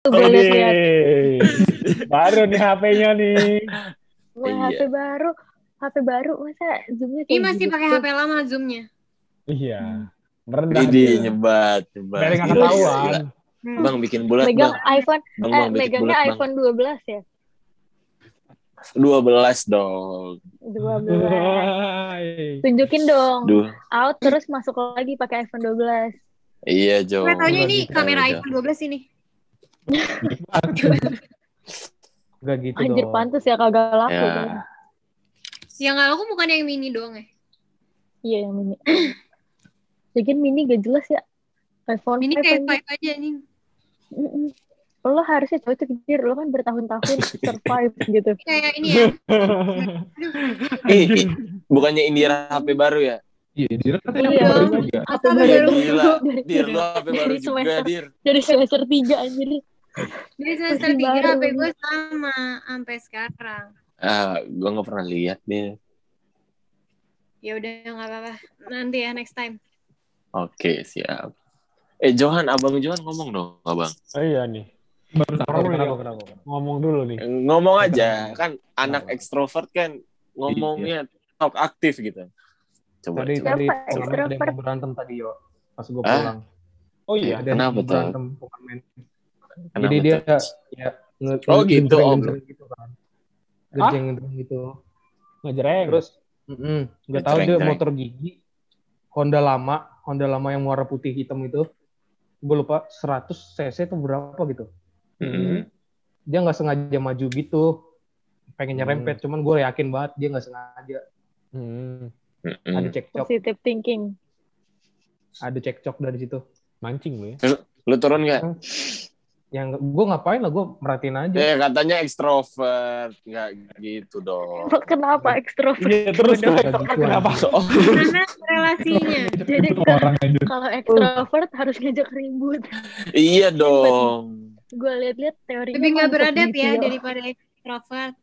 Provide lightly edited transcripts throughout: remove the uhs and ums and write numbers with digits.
Gue lihat baru nih HP-nya nih. Wah, iya. HP baru masa zoomnya? Ini masih pakai HP lama zoomnya. Iya, merendah. Jadi nyebat. Mereka nggak ketahuan. Bang bikin bulat. Megang bang. iPhone, megangnya iPhone 12 ya. 12 dong. 12. Tunjukin dong. Out terus masuk lagi pakai iPhone 12. Iya Jo. Gue taunya ini kamera iPhone 12 ini. Gak gitu dong. Anjir pantas ya kagak laku ya. Kan? Yang laku bukan yang mini doang ya. Iya yang mini. Lagian mini gak jelas ya. iPhone mini kayak pipe aja nih. Lo harusnya cocok pikir lo kan bertahun-tahun survive gitu. Kayak ini ya. Bukannya Indira HP baru ya? Iya, Dira katanya iya. Baru juga. Atau baru gila. Dir, lu HP baru juga, Dir. Dari semester 3, anjir. Dari semester 3 HP gue sama sampai sekarang. Gue gak pernah lihat deh. Ya udah, gak apa-apa. Nanti ya, next time. Oke, siap. Johan, Abang Johan ngomong dong, Abang. Iya nih. Baru kenapa. Ngomong dulu nih. Ngomong aja. Kan anak ekstrovert kan ngomongnya talk aktif gitu. Coba, tadi ada yang berantem tadi yo pas gue pulang. Oh iya, ada yang berantem bukan main. Jadi dia ya gitu om. Gerjeng gitu. Ngejreng. Terus nggak tahu dia motor gigi Honda lama yang warna putih hitam itu. Gue lupa 100 cc itu berapa gitu. Dia nggak sengaja maju gitu. Pengen nyerempet cuman gue yakin banget dia nggak sengaja. Ada cekcok. Positive thinking. Ada cekcok dari situ. Mancing lu ya. Lu turun gak? Yang gue ngapain lah, gue merhatiin aja. Katanya ekstrovert. Gak gitu dong. Kenapa ekstrovert? Iya terus kenapa? Karena relasinya. Jadi kalau ekstrovert harus ngajak ribut. Iya dong. Gue liat-liat teorinya. Tapi gak beradab ya daripada ekstrovert.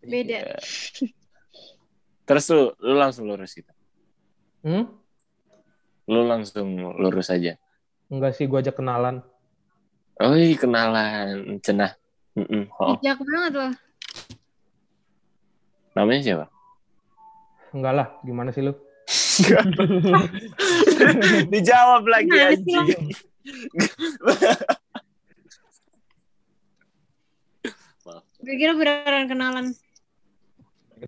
Beda. Terus lu langsung lurus gitu? Lu langsung lurus aja? Enggak sih, gua ajak kenalan. Oi, kenalan. Cenah. Bijak banget loh. Namanya siapa? Enggak lah, gimana sih lu? Dijawab lagi anjing. Gue kira beneran kenalan.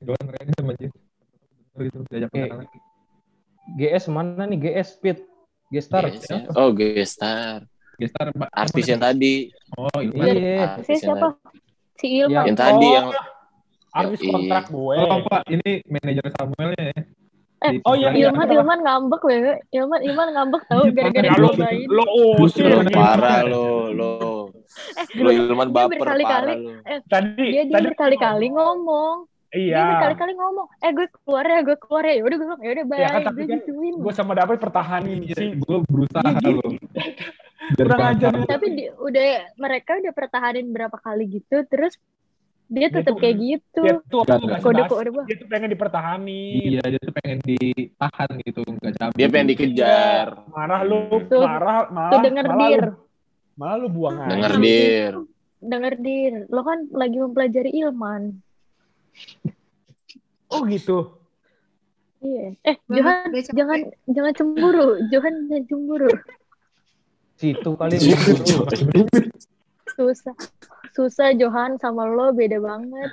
Doang random aja. GS mana nih? GS Speed, G-Star. Oh, G-Star. G-Star artis yang tadi. Oh, Ilman. Iya. Siapa? Si Ilman. Yang tadi yang artis kontrak gue. Oh, Pak, ini manajer Samuelnya ya. Oh iya, Ilman ngambek wewe. Ilman ngambek tahu gara-gara dibobain. Lo usir parah lo. Lo Ilman baper parah lo. Tadi berkali-kali ngomong. Iya. Dia berkali-kali ngomong, gue keluar ya. Yaudah gue bilang, yaudah bye. Ya, gue gituin. Gue sama David pertahanin sih. Gue berusaha loh. Kurang ajar. Tapi mereka udah pertahanin berapa kali gitu, terus dia tetap kayak gitu. Dia tuh kode gue. Dia tuh pengen dipertahanin. Iya, dia tuh pengen ditahan gitu. Gak cabut. Dia pengen dikejar. Marah lu, marah. Tuh denger dir. Malah lu buang aja. Denger dir. Lo kan lagi mempelajari Ilman. Oh gitu. Iya. Jangan cemburu. Johan jangan cemburu. Situ kali cemburu. Susah Johan sama lo beda banget.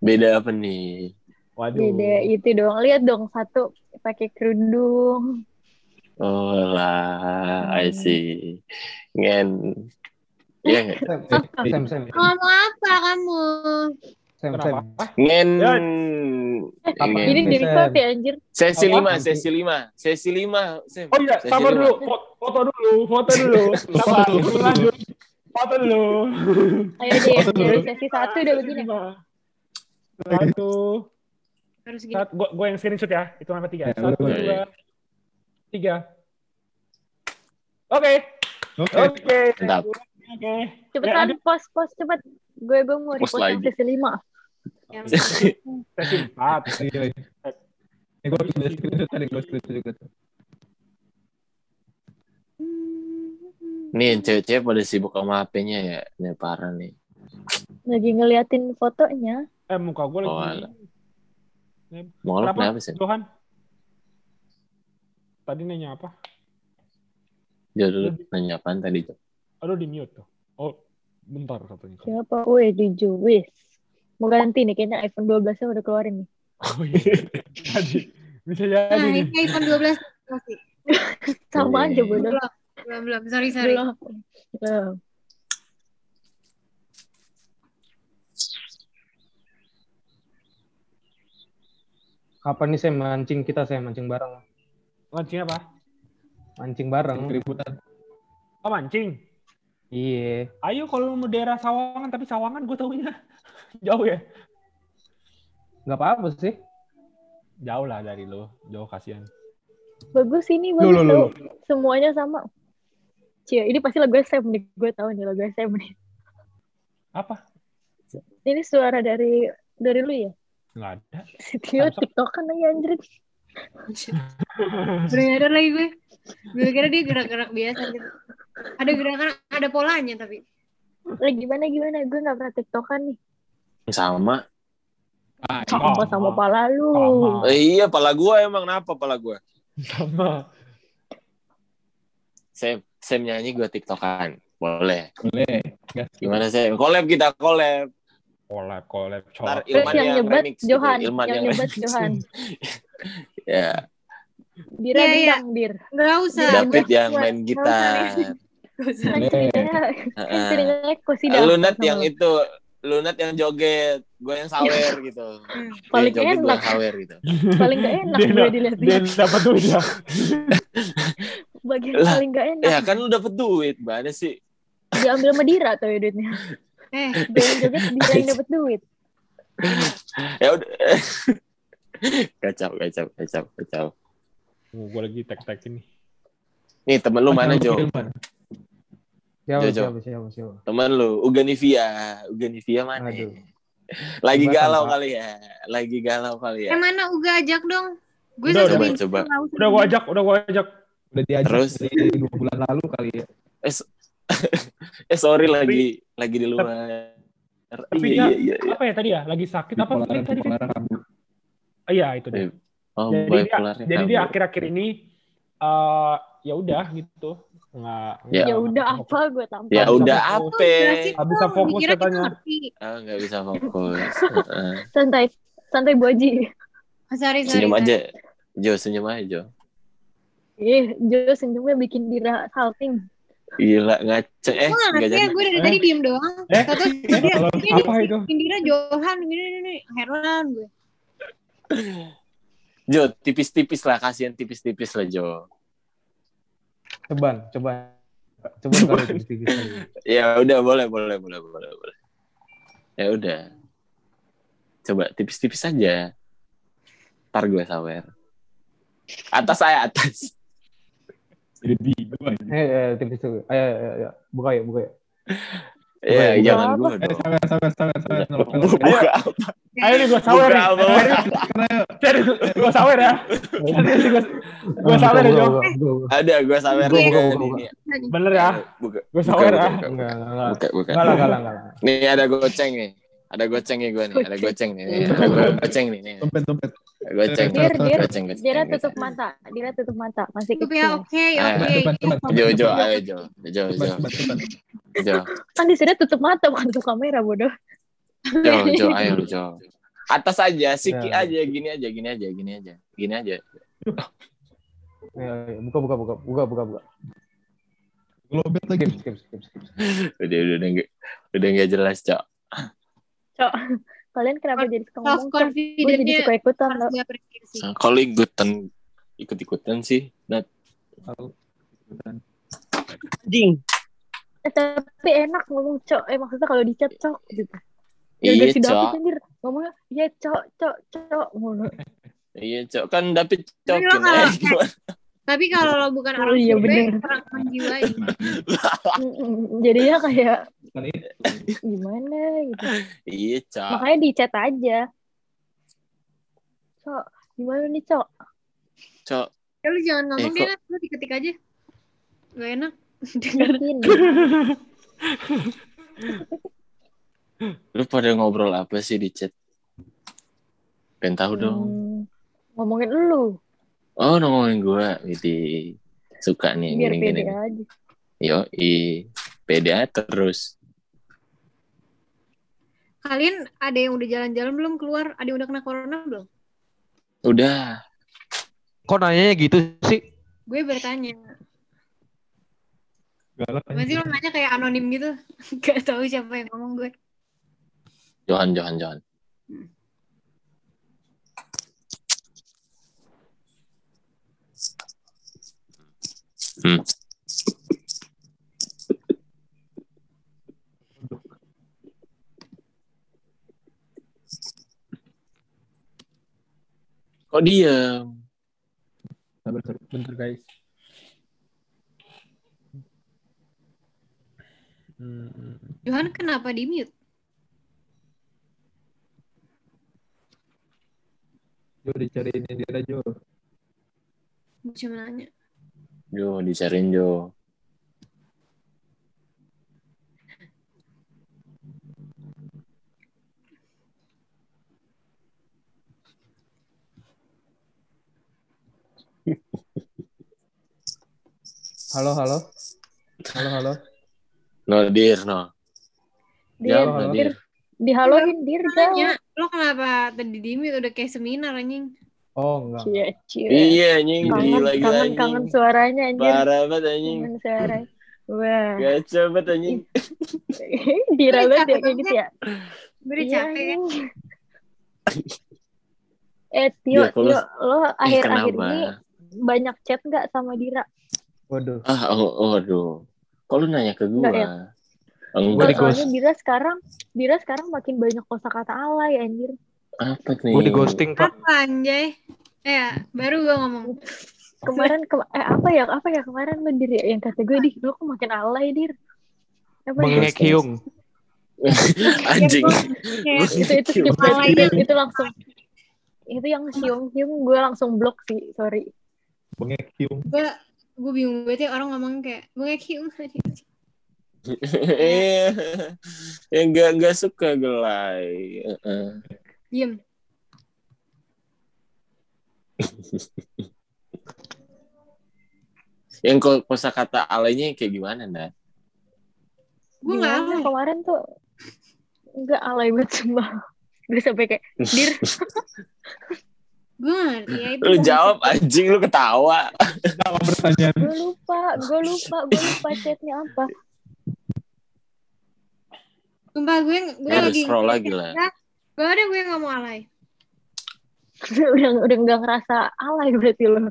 Beda apa nih? Waduh. Beda itu dong. Lihat dong satu pakai kerudung. Oh lah, I see. Ngen. Iya. Sam. Kamu apa kamu? Ngen. Ini di-record ya anjir. Sesi 5. Oh iya, sabar dulu. Foto dulu. Sabar. Lanjut. Foto dulu. Ayo deh, sesi 1 udah begini. 1. Harus gini. Gua yang screenshot ya. Itu sampai 3. 1 2 3. Oke. Mantap. Oke. Cepetan post cepat. Gue mau repost sesi 5. Sesi 4. Ini gue udah screenshot tadi. Nih cewek-cewek pada sibuk sama HP-nya ya. Ini parah nih. Lagi ngeliatin fotonya. Muka gue lagi. Mau lo kenapa sih? Johan? Tadi nanya apa? Jodoh nanya apaan tadi? Aduh di mute tuh. Oh bentar katanya. Siapa? Weh di Juwis. Mau ganti nih kayaknya iPhone 12 nya udah keluarin nih. Oh iya. Jadi bisa jadi. Nah ini iPhone 12 masih. Sama aja bodoh. Belum, sorry. Belum. Kapan nih saya mancing kita? Saya mancing bareng. Mancing apa? Mancing bareng. Keributan. Oh mancing? Iya. Ayo kalau mau daerah Sawangan, tapi Sawangan gue taunya jauh ya. Gak apa-apa sih. Jauh lah dari lo, jauh kasihan. Bagus ini, bagus lo. Semuanya sama. Cie, ini pasti lagu SM nih. Gue tahu nih lagu SM nih. Apa? Ini suara dari lu ya? Nggak ada. Si Tio tiktokan lagi anjir. Bener lagi gue. Gue kira dia gerak-gerak biasa gitu. Ada gerakan, ada polanya tapi. Lagi gimana? Gue nggak pernah tiktokan nih. Sama. Sama pala lu. Sama. Iya, pala gue emang kenapa pala gue? Sama. Sam nyanyi gue tiktokan. Boleh. Gimana Sam? Collab kita. Collab. Ntar Ilman yang nyebat Johan. Ilman yang nyebat Johan. Ya. Dira bir. Enggak usah. David yang main gitar. Enggak usah. Lunat yang joget, gue yang sawer gitu. Paling enak sawer gitu. Paling gak enak gue dilihat. Dan dapat duit ya. Bagian paling gak enak. Ya kan lu dapat duit, mana sih? Diambil sama Dira tuh ya duitnya. Yang joget Dira yang dapat duit. Ya udah. Kacau. Gue lagi tek-tek ini. Nih temen lu mana Jo? Siapa? Temen lu, Uganivia mana? Aduh. Lagi galau kali ya. Mana Uga ajak dong? Gue coba. Udah gue ajak. Udah diajak. Terus 2 bulan lalu kali ya. Sorry lagi di luar. Tapi iya. Apa ya tadi ya? Lagi sakit apa tadi? Iya, itu deh. Oh, jadi dia akhir-akhir ini ya udah gitu. Ya udah apa? Nggak bisa fokus. santai Bu Haji. Senyum aja Jo. Jo senyumnya bikin Dira salting. Gila ngaca nggak jadi. Gue dari tadi diem doang. Kata dia apa itu? Indira Johan ini heran gue. Jo kasihan tipis-tipis lah Jo. Coba kalau tipis-tipis. Ya udah boleh. Ya udah. Coba tipis-tipis aja. Ntar gue sawer. Atas. Jadi tipis-tipis. Ayo. Buka ya. Ya, jangan gue dong. Sawer. Buka apa? Ayo nih gue sawer nih. Gue sawer ya. Ada gue sawer nih. Bener ya? Gue sawer ya. Enggak. Nih ada goceng nih. Tumpet. Dira tutup mata. Masih kecil. Oke. Jo. Kan di sini tutup mata bukan tutup kamera bodoh. Jo, ayo lu Jo. Atas aja, siki ya. Aja, gini aja. Buka. Globet lagi. Skip. Udah enggak jelas, Cok. Kalian kenapa jadi suka ngomong? Gue jadi suka ikutan loh. Kalau ikut-ikutan sih. Jing. Tapi enak ngomong Cok. Maksudnya kalau di chat Cok gitu. Iya, Cok. Ngomongnya, iya, Cok. Iya, Cok. Kan David Cok. Tapi kalau lo bukan orang gue, orang menjiwai. Jadinya kayak, gimana gitu. Iya, Cok. Makanya di chat aja. Cok, gimana nih, Cok? Ya, lo jangan ngomong deh, lo diketik aja. Gak enak. Dengerin. Lu pada ngobrol apa sih di chat? Pengen tahu dong. Ngomongin lu. Oh, ngomongin gua. Jadi suka nih gini-gini. Yo, PDA terus. Kalian ada yang udah jalan-jalan belum keluar? Ada yang udah kena corona belum? Udah. Kok nanyanya gitu sih? Gue bertanya. Masih lo nanya kayak anonim gitu. Gak tahu siapa yang ngomong gue. Johan. Kok diam? Bentar guys. Johan kenapa di mute? Jo dicariin Indira Jo. Cuma nanya. Jo dicariin Jo. Halo. Dir. Dihaloin Dir. Tanya, lo kenapa tadi dimi udah kayak seminar anjing? Oh, enggak. Iya, anjing. Kangen suaranya anjing. Parah banget anjing. Suaranya. Wah. Gacor banget anjing. Diralat ya kayak gitu ya. Beri capek. Tio, lo akhir-akhir ini banyak chat enggak sama Dira? Waduh. Waduh. Kok lu nanya ke gua? Enggak, soalnya Dira sekarang makin banyak kosakata alay anjir. Apa nih? Gua di ghosting, Pak. Apa anjay? Baru gua ngomong. Kemarin apa ya kemarin lu Dir yang kata gue di lu kok makin alay Dir. Mengek hiung. Anjing. Itu alay itu langsung. Itu yang hiung gue langsung blok sih, sorry. Mengek hiung. Gue bingung banget ya orang ngomong kayak gue kayak kium tadi. Yang enggak suka gelai. Diam. Yang kosakata alaynya kayak gimana, Nat? Gue enggak kemarin tuh enggak alay banget semua. Gue sampai kayak Dir. Gue ya, lu jawab anjing lu ketawa. Sama pertanyaan. Gue lupa chatnya apa. Sumpah gue lagi scroll lagi lah. Baru gue enggak mau alay. udah enggak ngerasa alay berarti lu.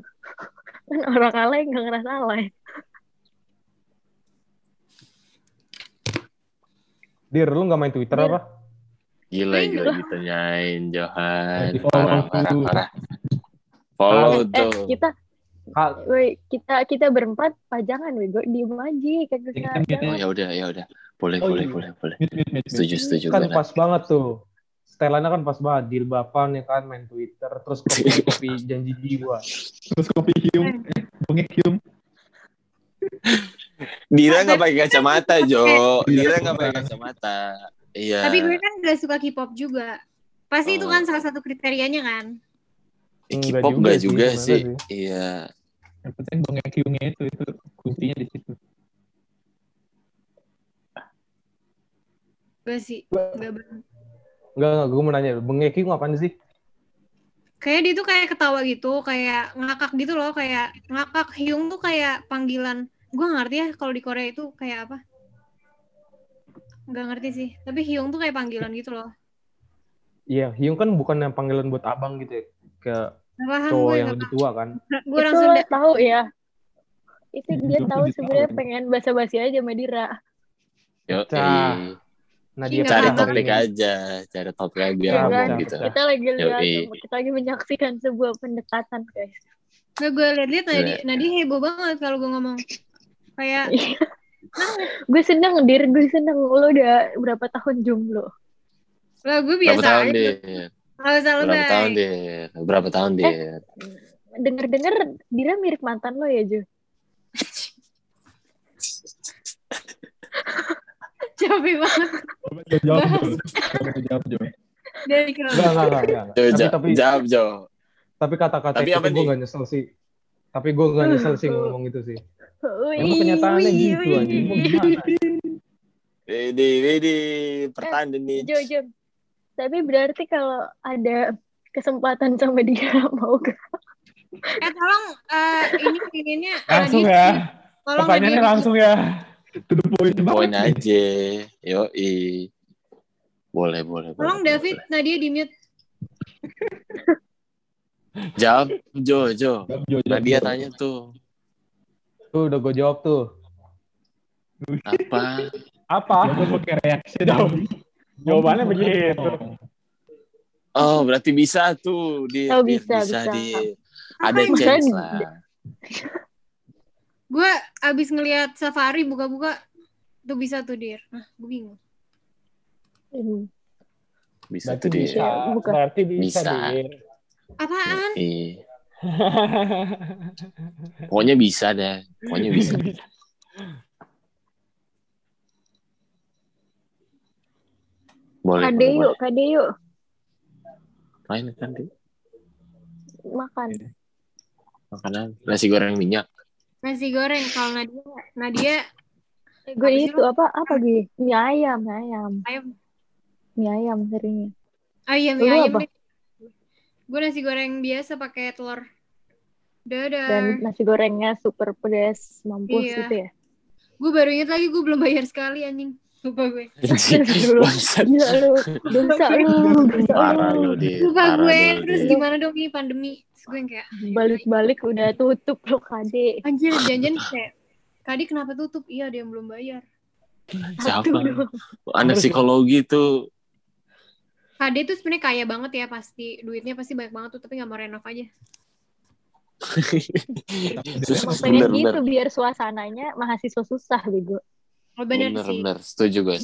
Kan orang alay enggak ngerasa alay. Dir, lu enggak main Twitter Dir. Apa? Gila gitu nyain Johan. Parah. Follow tuh. Kita berempat pajangan wego di maji kagak. Ya udah. Boleh. Setuju kan pas banget tuh. Setelannya kan pas banget dilbapan ya kan main Twitter terus kopi janji jiwa. Terus kopi hium. Bungit hium. Dira enggak pakai kacamata, Jo. Iya. Tapi gue kan udah suka K-pop juga. Pasti itu kan salah satu kriterianya kan. K-pop enggak juga sih. Iya. Yang penting bongekyungnya itu kuncinya di situ. Gue sih enggak gue mau nanya bongekyung apaan sih? Kayak dia tuh kayak ketawa gitu, kayak ngakak gitu loh, kayak ngakak hyung tuh kayak panggilan. Gue enggak ngerti ya kalau di Korea itu kayak apa? Gak ngerti sih, tapi Hyung tuh kayak panggilan gitu loh. Iya, Hyung kan bukan yang panggilan buat abang gitu ya. Kayak cowok yang lebih tua kan. Gue langsung udah tahu ya. Itu dia tahu sebenarnya pengen basa-basi aja sama Dira. Yoi. Nadia cari topik aja biar ngomong gitu. Kita lagi menyaksikan sebuah pendekatan guys. Gue liat-liat Nadia heboh banget kalau gue ngomong. Kayak... Gue seneng Dir, lo udah berapa tahun jomblo? Lah gue biasa aja. Berapa tahun Dir? Dengar-dengar Dira mirip mantan lo ya Jo? capek banget. Jawab Jo. Jawab Jo. Tapi kata-kata itu gue gak nyesel sih. Tapi gue gak nyesel sih ngomong itu sih. Emang kenyataannya gitu aja. Mau gimana? Wedi, pertanda nih. Jo. Tapi berarti kalau ada kesempatan sama dia mau gak? Tolong ini pinginnya langsung ya. Tolong pertanyaannya langsung ya. Tuduh poin aja. Yoi. Boleh. Tolong David, Nadia di mute. Jawab Jo. Nadia tanya tuh. Tuh udah gue jawab tuh. Apa? Gue pakai reaksi dong. Jawabannya begitu. Oh, berarti bisa tuh dia. Oh, bisa. Di ada chance lah. Gue abis ngelihat Safari buka-buka tuh bisa tuh Dir. Nah, gue bingung. Bisa berarti tuh Dir. Berarti bisa. Dir. Apaan? Pokoknya bisa deh. Pokoknya bisa. Boleh. Kade yuk. Main kan dia. Makanan nasi goreng minyak. Nasi goreng kalau Nadia gue itu lu? apa gini? Mie ayam seringnya. Oh iya mie ayam. Gue nasi goreng biasa pakai telur. Dadar. Dan nasi gorengnya super pedas mampus iya. Gitu ya. Gue baru ingat lagi gue belum bayar sekali anjing. Lupa gue. Lupa gue. Terus gimana dong ini pandemi? Terus gue kayak balik-balik udah tutup loh Kade. Anjir janjian kayak Kade kenapa tutup? Iya dia belum bayar. Siapa? Anak psikologi tuh. Kade tuh sebenarnya kaya banget ya pasti. Duitnya pasti banyak banget tuh tapi nggak mau renov aja. Maksudnya gitu biar suasananya mahasiswa susah bego. Oh, bener sih. Setuju.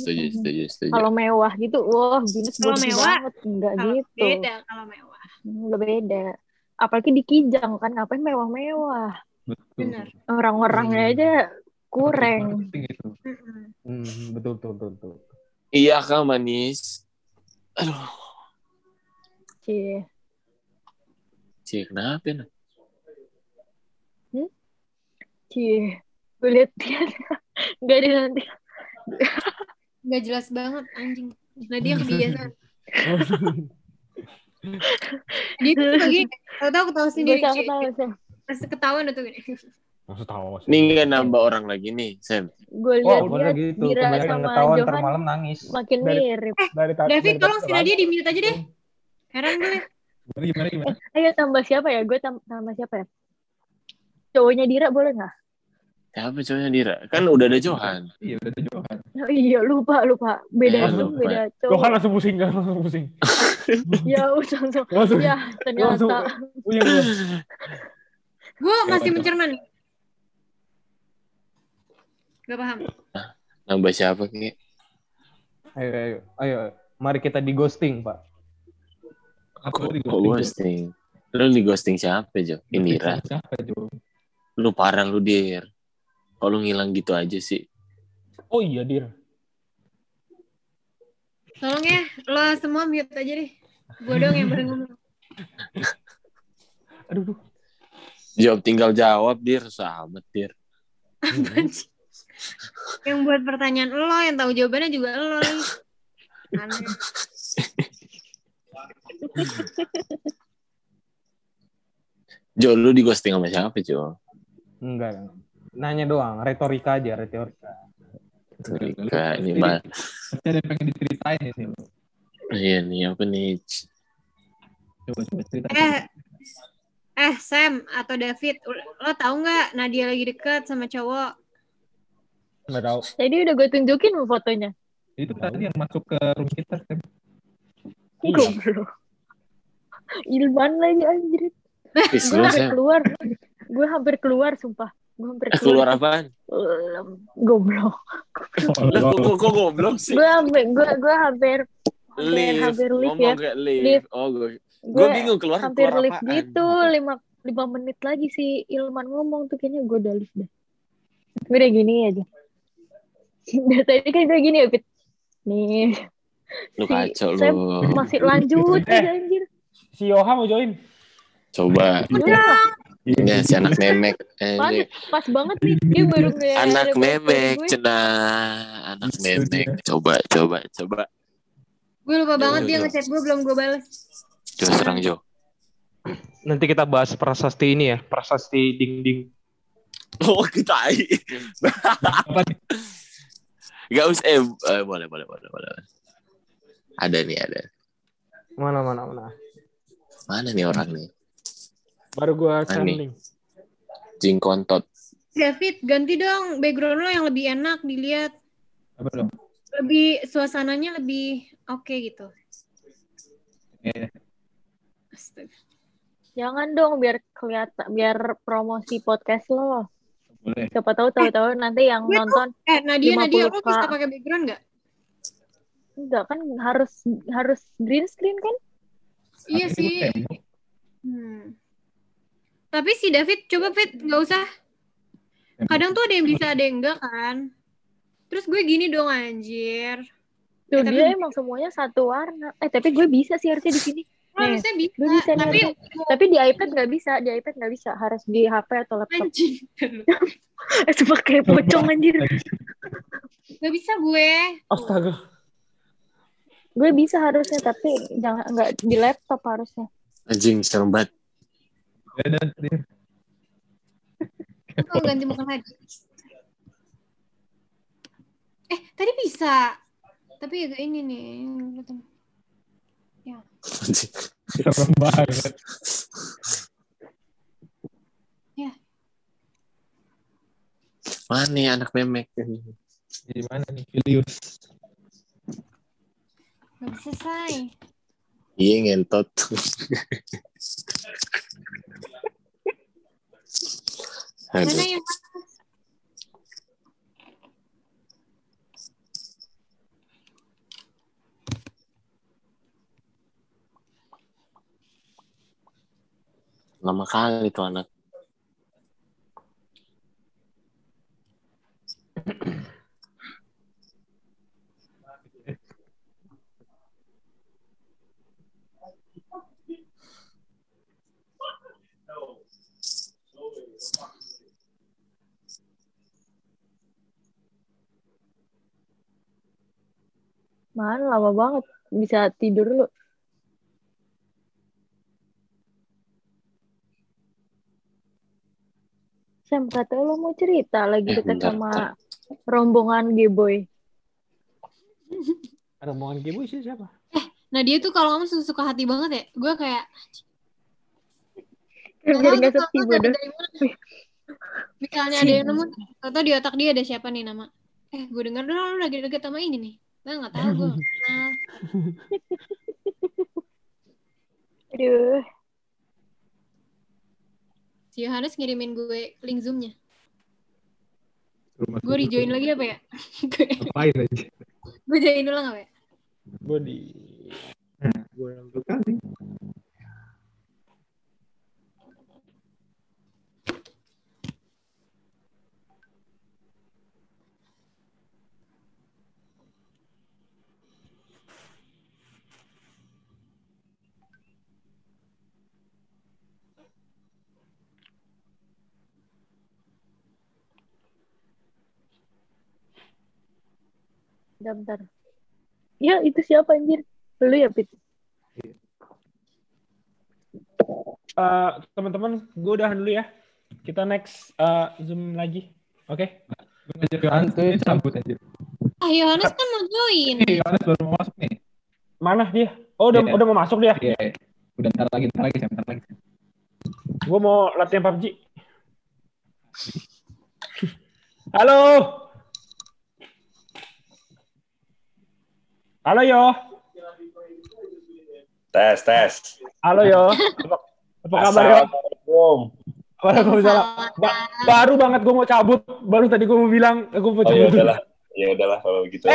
Kalau mewah gitu, wah Binus kalau mewah banget. Enggak kalo gitu. Beda kalau mewah. Beda. Apalagi di Kijang kan ngapain mewah-mewah. Benar. Orang-orangnya aja kurang. Betul. Iya kak manis. Aduh. Cie kenapa ya? Cie. Gue liat dia nggak ada nanti nggak jelas banget anjing Nadia kebiasaan gitu lagi tahu sendiri pas ketahuan atau gini nih nggak nambah orang lagi nih Sam gue lihat dia gitu. Dira sama Johan nangis makin mirip David tolong si Nadia di mute aja deh heran gue gimana ayo tambah siapa ya gue tambah siapa ya cowoknya Dira boleh nggak? Siapa cowoknya Dira? Kan udah ada Johan. Iya, udah ada Johan. Oh, iya, lupa. Beda cowok. Johan langsung pusing. Ya, usang. Ya, ternyata. Gue masih mencerna nih. Gak paham. Nambah siapa, Ki? Ayo. Mari kita di-ghosting, Pak. Apa di-ghosting? Lu di-ghosting siapa, Jo? Indira. Siapa, Jo? Lu parah, lu, Dir. Kok lu ngilang gitu aja sih? Oh iya, Dir. Tolong ya, lo semua mute aja deh. Gue dong yang berenggung. Aduh. Tinggal jawab, Dir. Sahabat, Dir. Yang buat pertanyaan lo, yang tahu jawabannya juga lo. Aneh. Jo, lu di-ghosting sama siapa, Jo? Enggak. Nanya doang, retorika aja. Retorika, ini mah. Ada yang pengen diceritain ini. Iya nih, apa nih? Coba cerita. Sam atau David, lo tau nggak Nadia lagi dekat sama cowok? Nggak tahu. Jadi udah gue tunjukin fotonya. Itu tadi yang masuk ke room kita, Sam. Goblok. Ilman lagi anjir. Gue hampir keluar, sumpah. Keluar apaan? Goblok. Kok goblok sih? Gue hampir lift ya. Lift. Oh, gue bingung keluar hampir keluar lift apaan. Gitu 5 menit lagi si Ilman ngomong tuh kayaknya gue udah lift dah. Gue udah gini aja. Tadi kan gue gini ya, Fit. nih. Lu kacau si, lu. Masih lanjut aja anjir. Si Yoha mau join. Coba. Ini si anak memek. Pas banget nih dia baru kayak anak memek cenah, anak memek. Coba. Gue lupa banget dia ngechat gue belum gue balas. Coba serang Jo. Nanti kita bahas prasasti ini ya, prasasti ding-ding. Oh, kita ai. Enggak usah boleh. Ada nih. Mana. Mana nih orang nih? Baru gua sending. Jing kontot. David, ganti dong background lo yang lebih enak dilihat. Apa dong? Lebih suasananya lebih oke gitu. Yeah. Astaga. Jangan dong biar kelihatan biar promosi podcast lo. Boleh. Siapa tahu nanti yang nonton. Nadia, lo bisa pakai background enggak? Enggak kan harus green screen kan? Iya sih. Tapi si David coba Fit nggak usah. Kadang tuh ada yang bisa ada yang enggak kan. Terus gue gini dong anjir. Tuh tapi dia emang semuanya satu warna. Tapi gue bisa sih harusnya di sini. Bisa tapi di iPad nggak bisa. Di iPad nggak bisa. Harus di HP atau laptop. Anjir. Sebab kayak pocong anjir. Nggak bisa gue. Astaga. Gue bisa harusnya tapi jangan nggak di laptop harusnya. Anjing serem banget. Kau ganti muka lagi. Tadi bisa. Tapi agak ini nih. Ya. Serem banget. Ya. Mana nih anak memek ini? Di mana nih Julius? Belum selesai. Iya ngentot. Mana yang atas? Lama kali tuh anak. Man, lama banget. Bisa tidur dulu. Sam, kata lo mau cerita lagi dekat sama rombongan G-Boy. Rombongan G-Boy sih siapa? Nadia tuh kalau ngomong suka hati banget ya. Gue kayak... Jadi gak sepi bodoh. Misalnya ada yang nemu, atau di otak dia ada siapa nih nama. Gue denger dulu lo lagi deket sama ini nih. Nah, nggak tahu gue. Aduh. Si Yohanes ngirimin gue link Zoom-nya. Gue rejoin lagi apa ya? Ngapain aja. Gue join ulang apa ya? Gue di... Gue yang berkali. Bentar. Ya, itu siapa anjir? Lu ya, Pit? Teman-teman, gue udahan dulu ya. Kita next Zoom lagi. Oke? Okay? Yohanes tuh cabut anjir. Yohanes kan mau join. Yohanes baru mau masuk nih. Mana dia? Oh, udah mau masuk dia? Iya. Yeah. Udah ntar lagi. Gue mau latihan PUBG. Halo! Halo Yo. Tes. Halo Yo. Apa kabar Yo? Waalaikumsalam. Baru banget gue mau cabut. Baru tadi gue mau bilang gue mau cabut. Ya udahlah kalau begitu.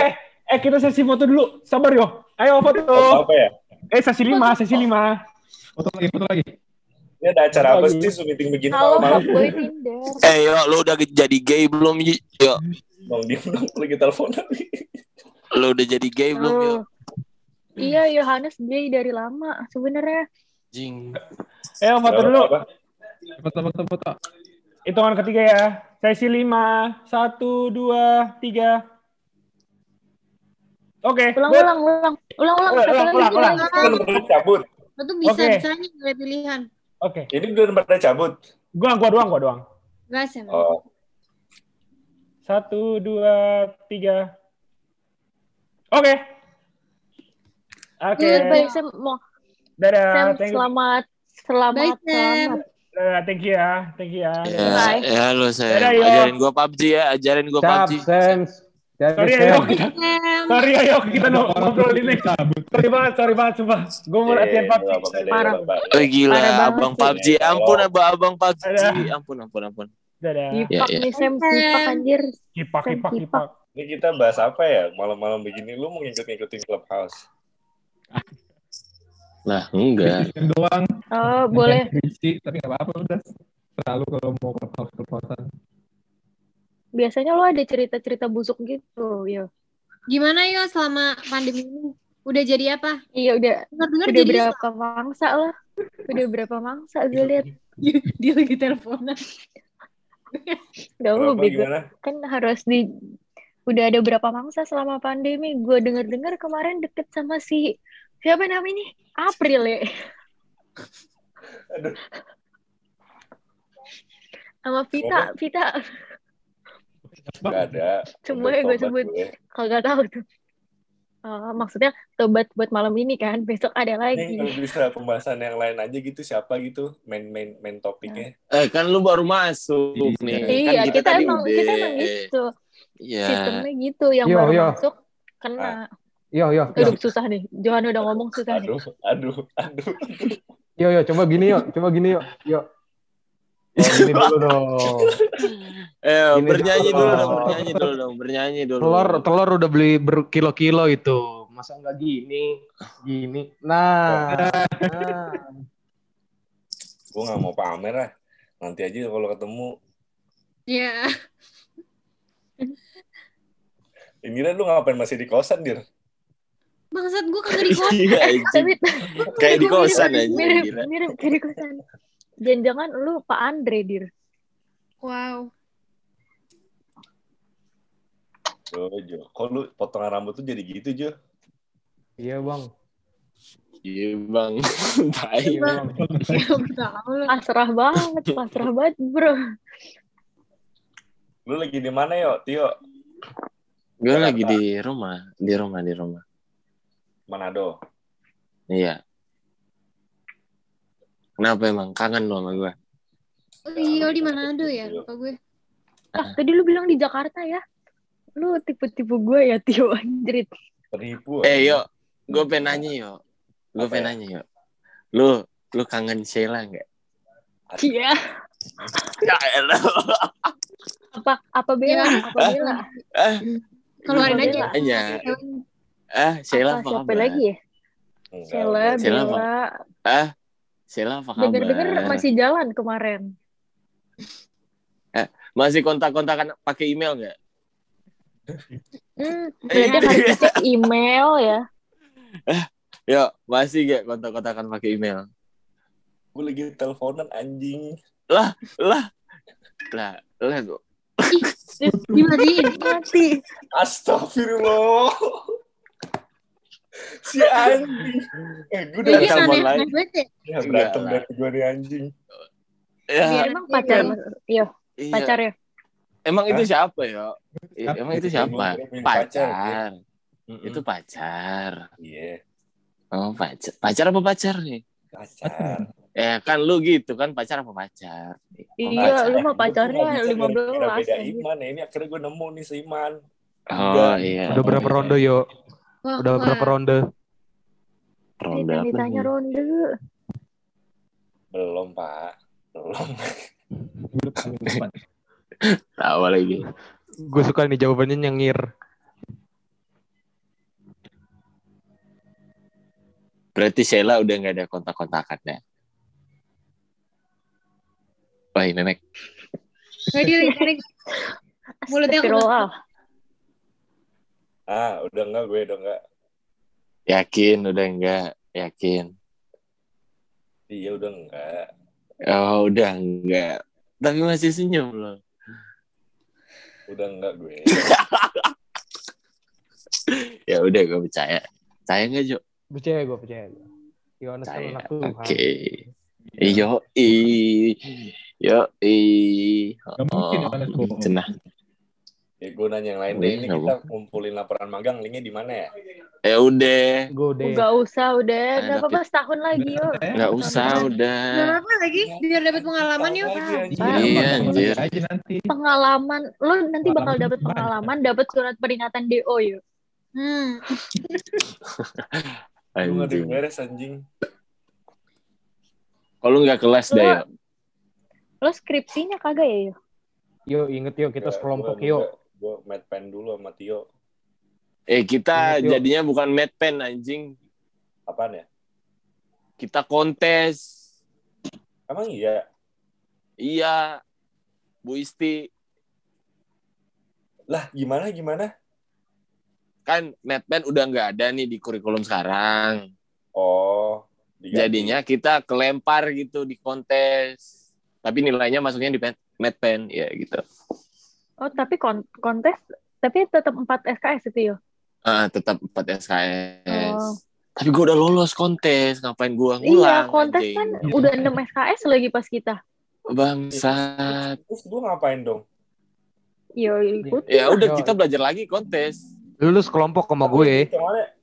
Kita sesi foto dulu. Sabar Yo. Ayo foto. Apa ya? Sesi 5. Foto lagi. Ini ada acara apa sih meeting begini malam-malam? Yo, lu udah jadi gay belum Yo? Bang dia belum lagi teleponan. Lo udah jadi gay belum, Yo? Iya, Yohanes gay dari lama sebenarnya. Jing. Ayo foto dulu. Foto. Hitungan ketiga ya. Saya isi 5. 1, 2, 3. Oke. Ulang. Cabut. Itu bisa-bisanya nggak pilihan. Oke. Ini belum pernah cabut. Gua doang. Gak sih. Oh. 1, 2, 3. Oke. Baik, Sam. Dadah. Selamat. Thank you ya. Bye. Ya, halo, Sam. Ajarin gua PUBG ya. PUBG. Sorry, ayo kita ngobrol di next. Sorry banget, sumpah. Gue mau latihan PUBG. Parah. Gila, abang PUBG. Ampun, abang PUBG. Dadah. Kipak nih, Sam. Kipak, anjir. Ini kita bahas apa ya? Malam-malam begini, lu mau ngikut-ngikutin Clubhouse? Lah, enggak. Doang. Oh, boleh. Tapi gak apa-apa, udah. Selalu kalau mau Clubhouse-Clubhouse-an. Biasanya lo ada cerita-cerita busuk gitu, Yo. Gimana, Yo, selama pandemi ini? Udah jadi apa? Iya, udah berapa mangsa lah. Udah berapa mangsa, gue lihat. Dia lagi teleponan. Kan harus udah ada berapa mangsa selama pandemi. Gue denger-dengar kemarin deket sama si siapa namanya? April ya. Aduh. Sama Vita. Gak ada. Cuma yang gue sebut kalau gak tahu tuh. Maksudnya tobat buat malam ini kan, besok ada lagi. Nih, kalau bisa pembahasan yang lain aja gitu, siapa gitu main topiknya. Kan lu baru masuk nih. Iya, kan kita emang gitu. Yeah. Sistemnya gitu, yang baru masuk kena. Yo. Susah nih. Johan udah ngomong susah nih. Aduh. Yo, coba gini. Gini dulu dong. Bernyanyi dulu. Telur udah beli berkilo-kilo itu. Masa enggak gini. Nah. Gue enggak mau pamer lah. Nanti aja kalau ketemu. Iya. Indira, lu ngapain masih di kosan, Dir? Bangsat, gue kagak di kosan. Kayak di kosan aja. Mirip kayak di kosan. Jangan-jangan lu Pak Andre, Dir. Wow. Jo. Kok lu potongan rambut tuh jadi gitu, Jo? Iya, Bang. Baik, Bang. Pasrah banget, Bro. Lu lagi di mana, Yo, Tio? Gue lagi di rumah. Manado. Iya. Kenapa emang? Kangen lo sama gue. Oh iya, di Manado ya? Apa gue? Tadi lu bilang di Jakarta ya? Lu tipu-tipu gue ya, Tio, anjrit. Tipu. Yo. Gue pengen nanya, Yo. Lu kangen Shayla nggak? Iya. Ya elah. Apa Bella? Keluarin aja. Shayla apa kabar? Lagi ya? Shayla, Bella. Shayla apa kabar? Dengar-dengar masih jalan kemarin. Masih kontak-kontakan pakai email nggak? Berarti harus cek email ya. Yo, masih nggak kontak-kontakan pakai email? Gue lagi teleponan anjing. Lah. Mati. Astagfirullah. Si anjing. Gue udah telepon lagi. Ya berantem dari gue nih anjing. Ya emang pacar ya. Emang itu siapa, Yo? Emang itu siapa? Pacar. Itu pacar. Iya. Oh, pacar. Pacar apa pacar nih? Pacar. Kan lu gitu kan, pacar apa pacar? Iya, lu mah pacarnya 15. Beda Iman ya, ini akhirnya gue nemu nih si Iman. Oh iya. Udah berapa ronde, Yo? Udah berapa ronde? Ronde apa? Ditanya ronde. Belum, Pak. Belum. Tawa lagi. Gue suka nih jawabannya nyengir. Berarti Shayla udah gak ada kontak-kontakannya. Wah, Nenek. Mulutnya aku. Udah enggak, gue udah enggak. Yakin udah enggak? Yakin? Iya udah enggak. Oh udah enggak. Tapi masih senyum loh. Udah enggak gue. Ya udah gue percaya. Percaya enggak, Jo? Percaya gue, percaya. Yohanes kan anak Tuhan. Oke. Yo. Gak mungkin Yohanes bohong. Cenah. Ya gue nanya yang lain deh. Ini kita kumpulin laporan magang, linknya di mana ya? Ya udah. Gak usah udah. Gak apa-apa setahun lagi yuk. Gak usah udah. Gak apa-apa lagi. Biar dapat pengalaman yuk. Iya anjir. Pengalaman. Lo nanti bakal dapat pengalaman. Dapat surat peringatan DO yuk. Lu gak diberes anjing. Kalau nggak kelas dah ya. Lo skripsinya kagak ya yuk? Yuk inget yuk kita sekelompok yuk. Gue medpen dulu sama Tio. Kita jadinya bukan medpen anjing. Apaan ya? Kita kontes. Emang iya? Iya. Bu Isti. Lah gimana? Kan medpen udah nggak ada nih di kurikulum sekarang. Oh. Diganti. Jadinya kita kelempar gitu di kontes. Tapi nilainya masuknya di medpen ya gitu. Oh, tapi kontes tapi tetap 4 SKS itu ya? Tetap 4 SKS. Oh. Tapi gue udah lolos kontes, ngapain gue ngulang? Iya, kontes kan udah 6 SKS lagi pas kita. Bangsat. Terus gue ngapain dong? Yo, ikut. Ya udah kita belajar lagi kontes. Lulus kelompok sama gue.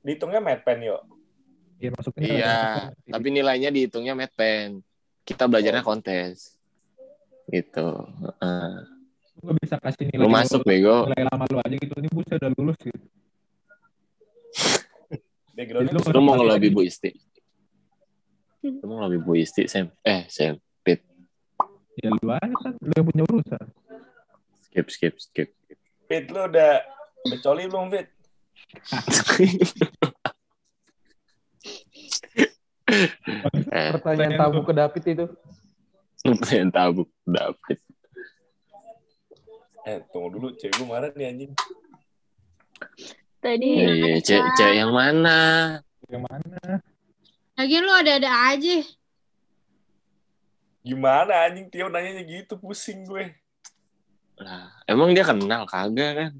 Dihitungnya medpen yo. Ya, iya, tapi nilainya dihitungnya medpen. Kita belajarnya kontes. Gitu. Gue bisa kasih nilai. Lu masuk bego. Nilai lama lu aja gitu. Ini Bu saya udah lulus gitu. Lu mau ngelobi Bu Isti. Lu mau ngelobi Bu Isti, Sam. Sam, Pit. Ya lu aja kan. Lu yang punya urusan. Skip. Pit, lu udah becoli belum, Pit? Pertanyaan tabu ke David itu. Pertanyaan tabu ke David. Tunggu dulu, cewek gue marah nih anjing. Tadi cewek yang mana? Yang mana? Lagian lu ada-ada aja. Gimana anjing Tio nanyanya gitu, pusing gue. Nah, emang dia kenal kagak kan?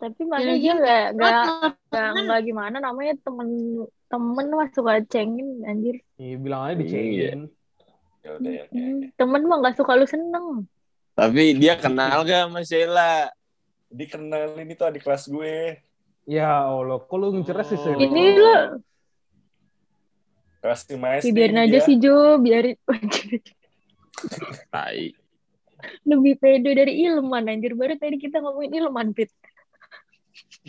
Tapi makanya dia enggak gimana namanya temen mah suka cengin anjir. Iya bilang aja dicengin. Ya udah ya. Temen mah enggak suka lu seneng. Tapi dia kenal gak sama Shayla? Dikenalin itu adik kelas gue. Ya Allah, kok lu ngejelas sih Shayla? Ini lu. Pasti main sih. Biarin aja sih Jo, biarin. Tai. Lebih pede dari Ilman anjir, baru tadi kita ngomongin Ilman Pit.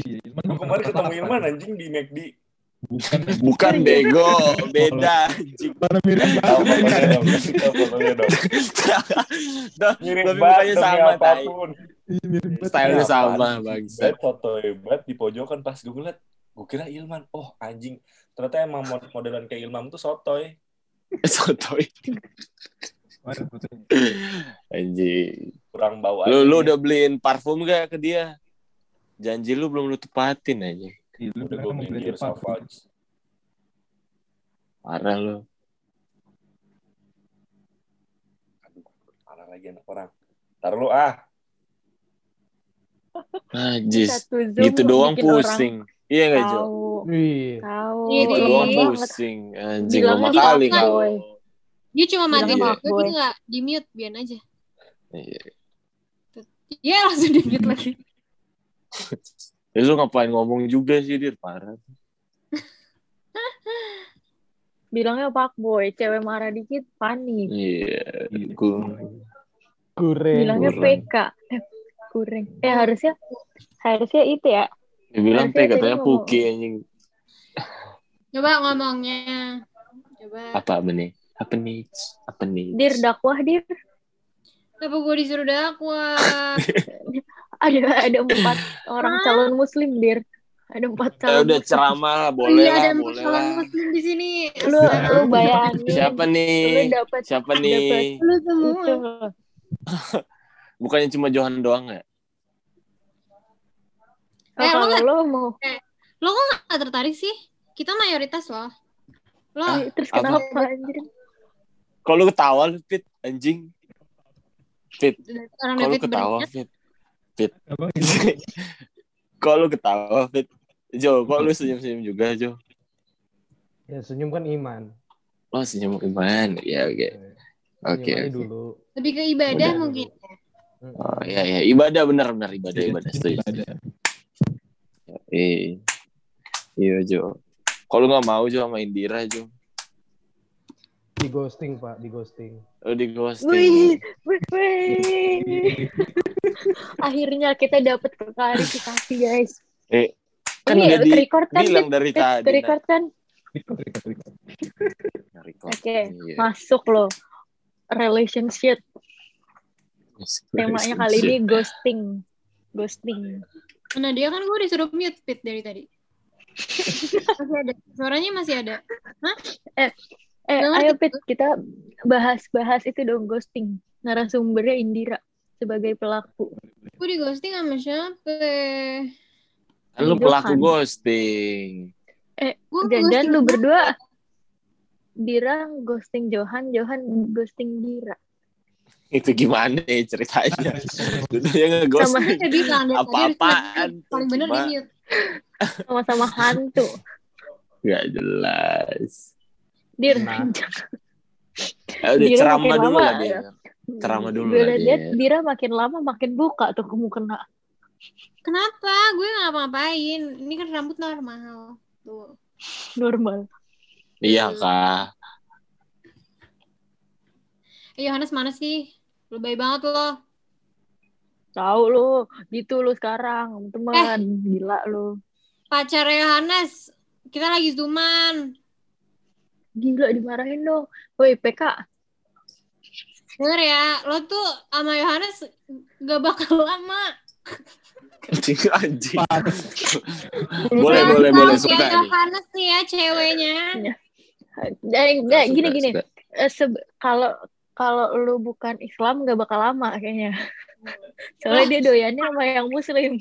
Ilman kemarin ketemu Ilman anjing di McD. Bukan bego, beda. Mana mirip banget. Mirip banget sama apapun. Stylenya sama bangsa. Foto hebat di pojokan pas gue ngeliat, gue kira Ilman. Oh anjing, ternyata emang modelan kayak Ilman tuh sotoy. Sotoy. Anjing. Kurang bawa. Lu udah beliin parfum gak ke dia? Janji lu belum lu tepatin aja. Udah gue beli Savage. Parah lu. Aduh, parah lagi anak orang. Ntar lu Najis. Gitu doang pusing. Orang. Iya gak Jo? Tau. Gitu doang pusing. Anjing lama kali kau. Dia cuma matiin aku, dia gak di-mute. Biar aja. Iya. Dia langsung di-mute lagi. Ya lu ngapain ngomong juga sih Dir, parah. Bilangnya pak boy, cewek marah dikit panik. Iya, kurang. Bilangnya PK. Kurang. Harusnya itu ya. Dibilang PK katanya puki anjing. Coba ngomongnya. Coba. Apa nih? Dir dakwah Dir. Kenapa gue disuruh dakwah? Ada 4 orang calon muslim Dir. Ada 4 calon. Udah ceramah lah, boleh lah. Ada 4 calon muslim di sini. Lu bayangin. Siapa nih? Lu semua. Bukannya cuma Johan doang ya? Lo kok gak tertarik sih? Kita mayoritas loh. Lo terus kenapa anjir? Kalau ketawa Fit anjing. Fit. Kalau ketawa Fit. Fit. Kalau ketawa Fit. Jo, kok lu senyum-senyum juga, Jo? Ya, senyum kan Iman. Oh, senyum Iman. Ya, oke. Oke. Lebih ke ibadah udah. Mungkin. Oh, ya ya, ibadah benar-benar ibadah setuju. Iya, Jo. Kalau enggak mau Jo sama Indira, Jo. Di ghosting, Pak, di ghosting. Oh, di ghosting. Wih. Akhirnya kita dapat klarifikasi, guys. Kan udah bilang dari tadi. Record kan? Oke, masuk loh. Relationship. Temanya kali ini ghosting. Nah, dia kan gue disuruh mute Pit dari tadi. Masih ada. Suaranya masih ada. Hah? Ayo Pit, kita bahas itu dong ghosting. Narasumbernya Indira sebagai pelaku. Gue di ghosting sama siapa? Lu pelaku ghosting. Dan lu berdua Dira ghosting Johan ghosting Dira. Itu gimana ya ceritanya? Dia ngeghosting. Apa-apaan? Paling bener di mute. Sama-sama hantu. Gak jelas. Dir, ceramah dulu lah dia. Ceramah dulu lah dia. Dira makin lama makin buka tuh kamu kena. Kenapa? Gue gak ngapa-ngapain. Ini kan rambut normal. Tuh. Normal. Iya, Kak. Yohanes mana sih? Lu baik banget lo. Tahu lu, gitu lu sekarang, teman. Gila lu. Pacar Yohanes, kita lagi zooman. Gila dimarahin dong. Woi, PK. Bener ya, lo tuh sama Yohanes gak bakal lama. Anjing. boleh suka nih. Yohanes nih ya ceweknya. Enggak gini. Kalau lu bukan Islam gak bakal lama kayaknya. Soalnya dia doyannya sama yang muslim.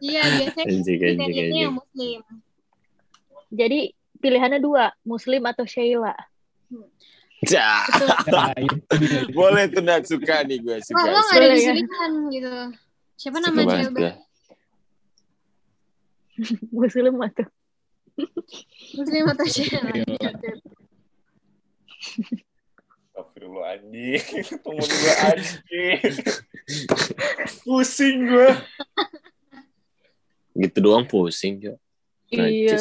Iya, biasanya pilihannya yang muslim. Jadi pilihannya dua, muslim atau Shayla. Boleh tuh suka nih gue suka. Lo gak ada di sini kan gitu. Siapa nama cewek? Muslim atau Shayla. Astagfirullah anjing. Tunggu dulu anjing. Pusing gue. Gitu doang pusing, Jo. Iya.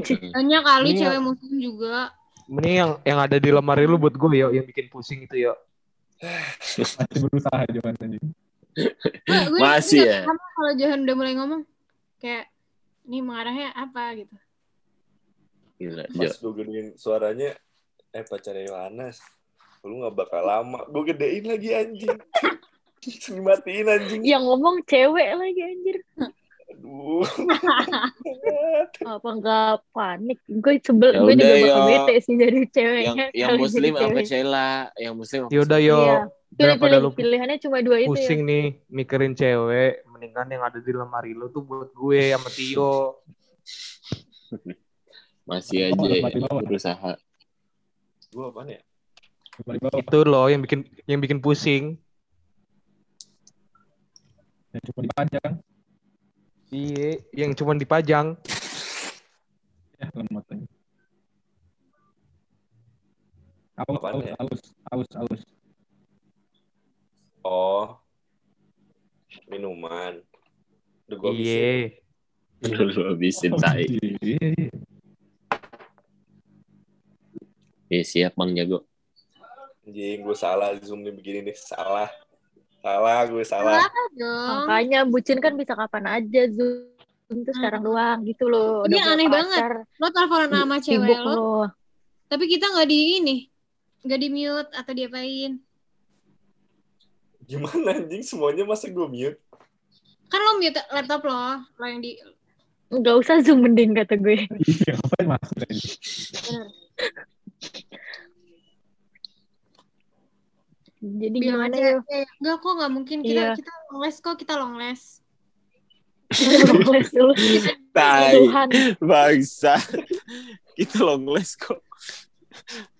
Banyak kali cewek muslim juga. Ini yang ada di lemari lu buat gue, Yo. Yang bikin pusing itu, Yo. Masih berusaha, Johan. Masih ya? Kalau Johan udah mulai ngomong, kayak, ini mengarahnya apa, gitu. Gila, pas gue gedein suaranya, pacarnya Yohanes, lu gak bakal lama. Gue gedein lagi, anjing. Dimatiin, anjing. Yang ngomong cewek lagi, anjir. Aduh. Apa enggak panik? Gue sebel, gue juga bakal bete sih dari ceweknya. Yang muslim apa Shayla? Yang muslim. Yaudah, Yo. Pilihannya cuma dua itu. Pusing nih mikirin cewek, mendingan yang ada di lemari lo tuh buat gue sama Tio. Masih aja berusaha. Gue apaan ya? Itu loh yang bikin pusing. Yang cuma dipajang. Iya, yang cuma dipajang. Ya, lemotannya. Aus. Oh. Minuman. Udah gue habisin. Iya. Iya, siap Bang Jago. Anjing, gue salah zoom nih begini nih, salah. Salah. Makanya bucin kan bisa kapan aja zoom tuh sekarang doang gitu loh. Ini aneh banget. Lo teleponan sama cewek lo. Tapi kita nggak di ini, nggak di mute atau diapain? Gimana anjing semuanya masa gue mute? Kan lo mute laptop lo yang di. Nggak usah zoom mending kata gue. Iya apa yang maksudnya? Jadi bilang aja enggak kok, nggak mungkin kita long last kok, kita long last. Tuhan bangsa, kita long last kok,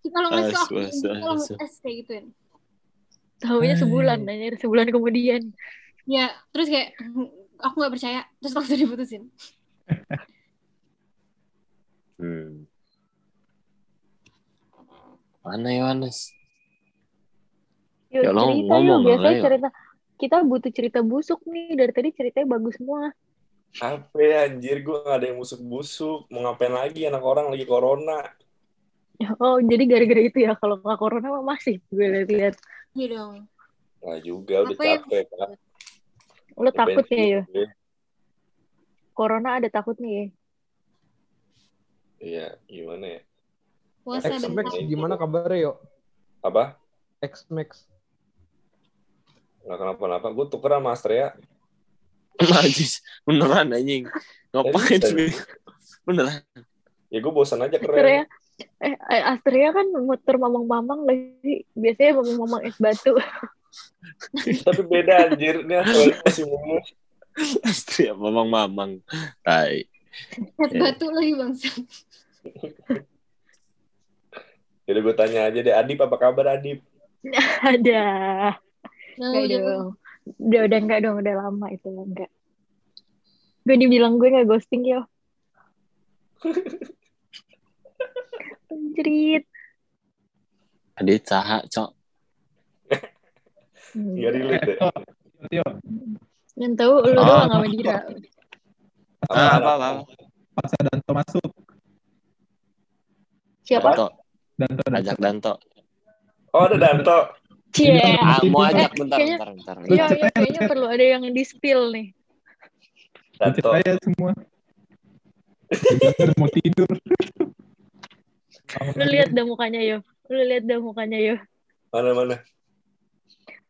kita long last kok, kita long last kayak gitu kan. Tahunya sebulan, nanya sebulan kemudian. Ya terus kayak aku nggak percaya, terus langsung diputusin. Mana Yohanes? Yuk, ya, cerita yuk, biasanya cerita. Kita butuh cerita busuk nih, dari tadi ceritanya bagus semua. Apa ya, anjir, gue gak ada yang busuk-busuk. Mau ngapain lagi, anak orang lagi corona. Oh, jadi gara-gara itu ya, kalau gak corona masih gue lihat. Iya dong. Nah juga, udah capek ya? Kan? Lo takut ya, yuk? Corona ada takut nih ya? Iya, gimana ya? X-Max gimana kabarnya, yuk? Apa? X-Max nggak kenapa-napa, gue tuker sama Astrea. Najis, beneran anjing. Ngapain sih? Beneran. Ya gue bosan aja keren. Astrea, Astrea kan muter mamang-mamang lagi. Biasanya mamang-mamang es batu. Tapi beda anjir, ini Astrea masih mumu. Astrea mamang-mamang. Tai. Es batu lagi bangsa. Jadi gue tanya aja deh, Adip apa kabar Adip? Ada. Aduh, udah enggak dong, udah lama itu enggak. Gue dibilang gue enggak ghosting yo. Penjerit. Ada caha, cok. Enggak relate deh. Tio. Yang tahu lu doang sama Dira. Apa? Pas Danto masuk. Siapa? Danto. Ajak Danto. Oh, ada Danto. Cie, mau ajak bentar. Iya, kayaknya perlu ada yang di-spill nih. Danto aja semua. Mau tidur. Lu lihat dah mukanya, yo. Mana?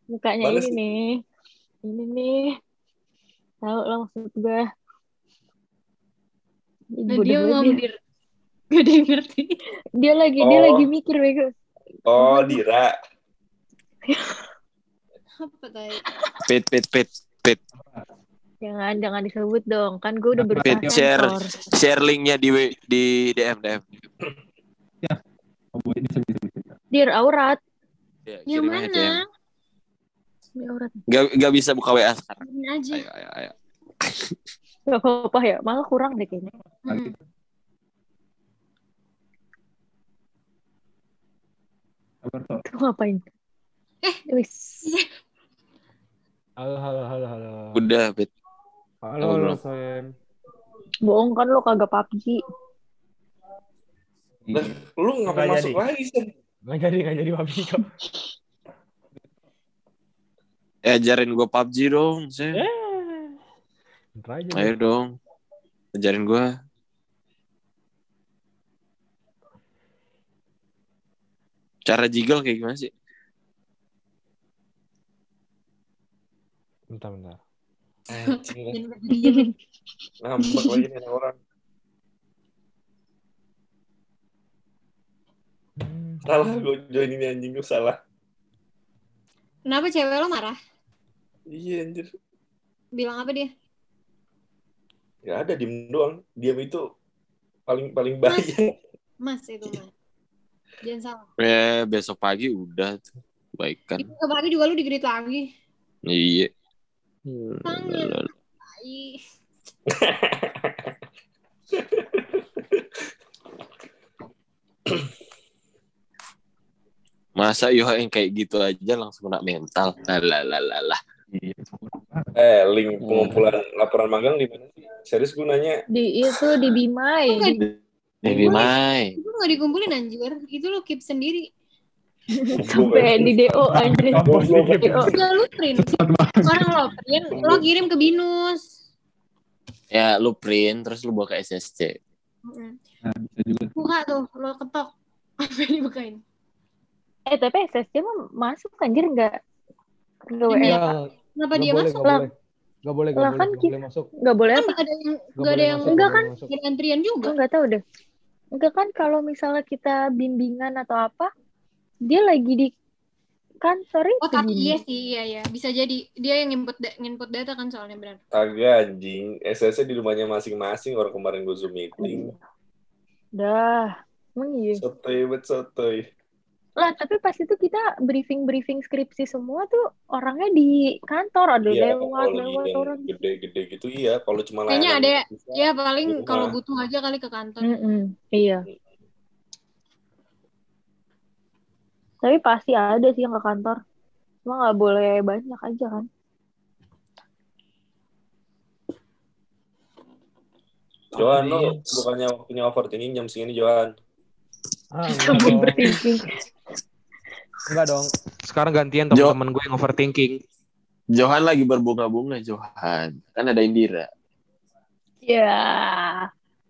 Mukanya mana ini sih? Nih. Ini nih. Tahu lah maksud gue. Dia ngomongin. Gak ada yang ngerti. Dia lagi mikir, bego. Oh, Dira. Apa tadi? Pit. Jangan disebut dong, kan gue udah berusaha. Share linknya di DM. Ya, boleh disebut. Dir aurat. Ya, yang mana? Di aurat. Gak bisa buka WA sekarang. Ini aja. Ayo. Gak apa-apa ya, malah kurang deh kayaknya. Itu ngapain? Wis. Halo. Udah, Bet. Halo, Sen. Bohong kan lo kagak PUBG. Lu ngapain masuk lagi, Sen? Enggak jadi PUBG, Cok. Ajarin gue PUBG dong, Sen. Ayo dong. Ajarin gue. Cara jiggle kayak gimana sih? Bentar. Ngambek lagi nih orang. Salah gue join ini anjing, gue salah. Kenapa cewek lo marah? Iya anjir. Bilang apa dia? Gak ada, diem doang. Diam itu paling bahaya. Mas itu mah. Jangan salah. Ya besok pagi udah tuh. Baik kan. Itu kemarin juga lu digerit lagi. Iya. Masa Yohan kayak gitu aja langsung kena mental. Lah. Link pengumpulan laporan magang di mana sih? Serius gue nanya. Di Bimai. Di Bimai. Itu enggak dikumpulin anjir. Itu lo keep sendiri. Sampai di DO anjir. Enggak lu print. Orang lo print, lo kirim ke Binus. Ya, lu print terus lu bawa ke SSC. Buka tuh, lo ketok. Apa dibukain? Tapi SSC mah masuk anjir enggak WA. Kenapa dia masuk? Enggak boleh masuk. Enggak boleh. Enggak ada yang enggak kan? Ada antrian juga. Enggak tahu deh. Enggak kan kalau misalnya kita bimbingan atau apa? Dia lagi di kan, sorry. Oh, tapi iya sih, iya. Bisa jadi. Dia yang input data kan soalnya, benar. Agak anjing. SSC di rumahnya masing-masing, orang kemarin gue Zoom meeting. Dah. Emang iya? Sotoy. Lah, tapi pas itu kita briefing skripsi semua tuh orangnya di kantor. Aduh, ya, lewat orang. Gede-gede gitu, iya. Kalau cuma layanan. Kayaknya ada, ya paling kalau butuh aja kali ke kantor. Iya. Tapi pasti ada sih yang ke kantor. Cuma nggak boleh banyak aja kan. Johan, lo bukannya waktunya overthinking jam segini, Johan. Sambut overthinking. Enggak dong. Sekarang gantian temen gue yang overthinking. Johan lagi berbunga-bunga, Johan. Kan ada Indira. Ya.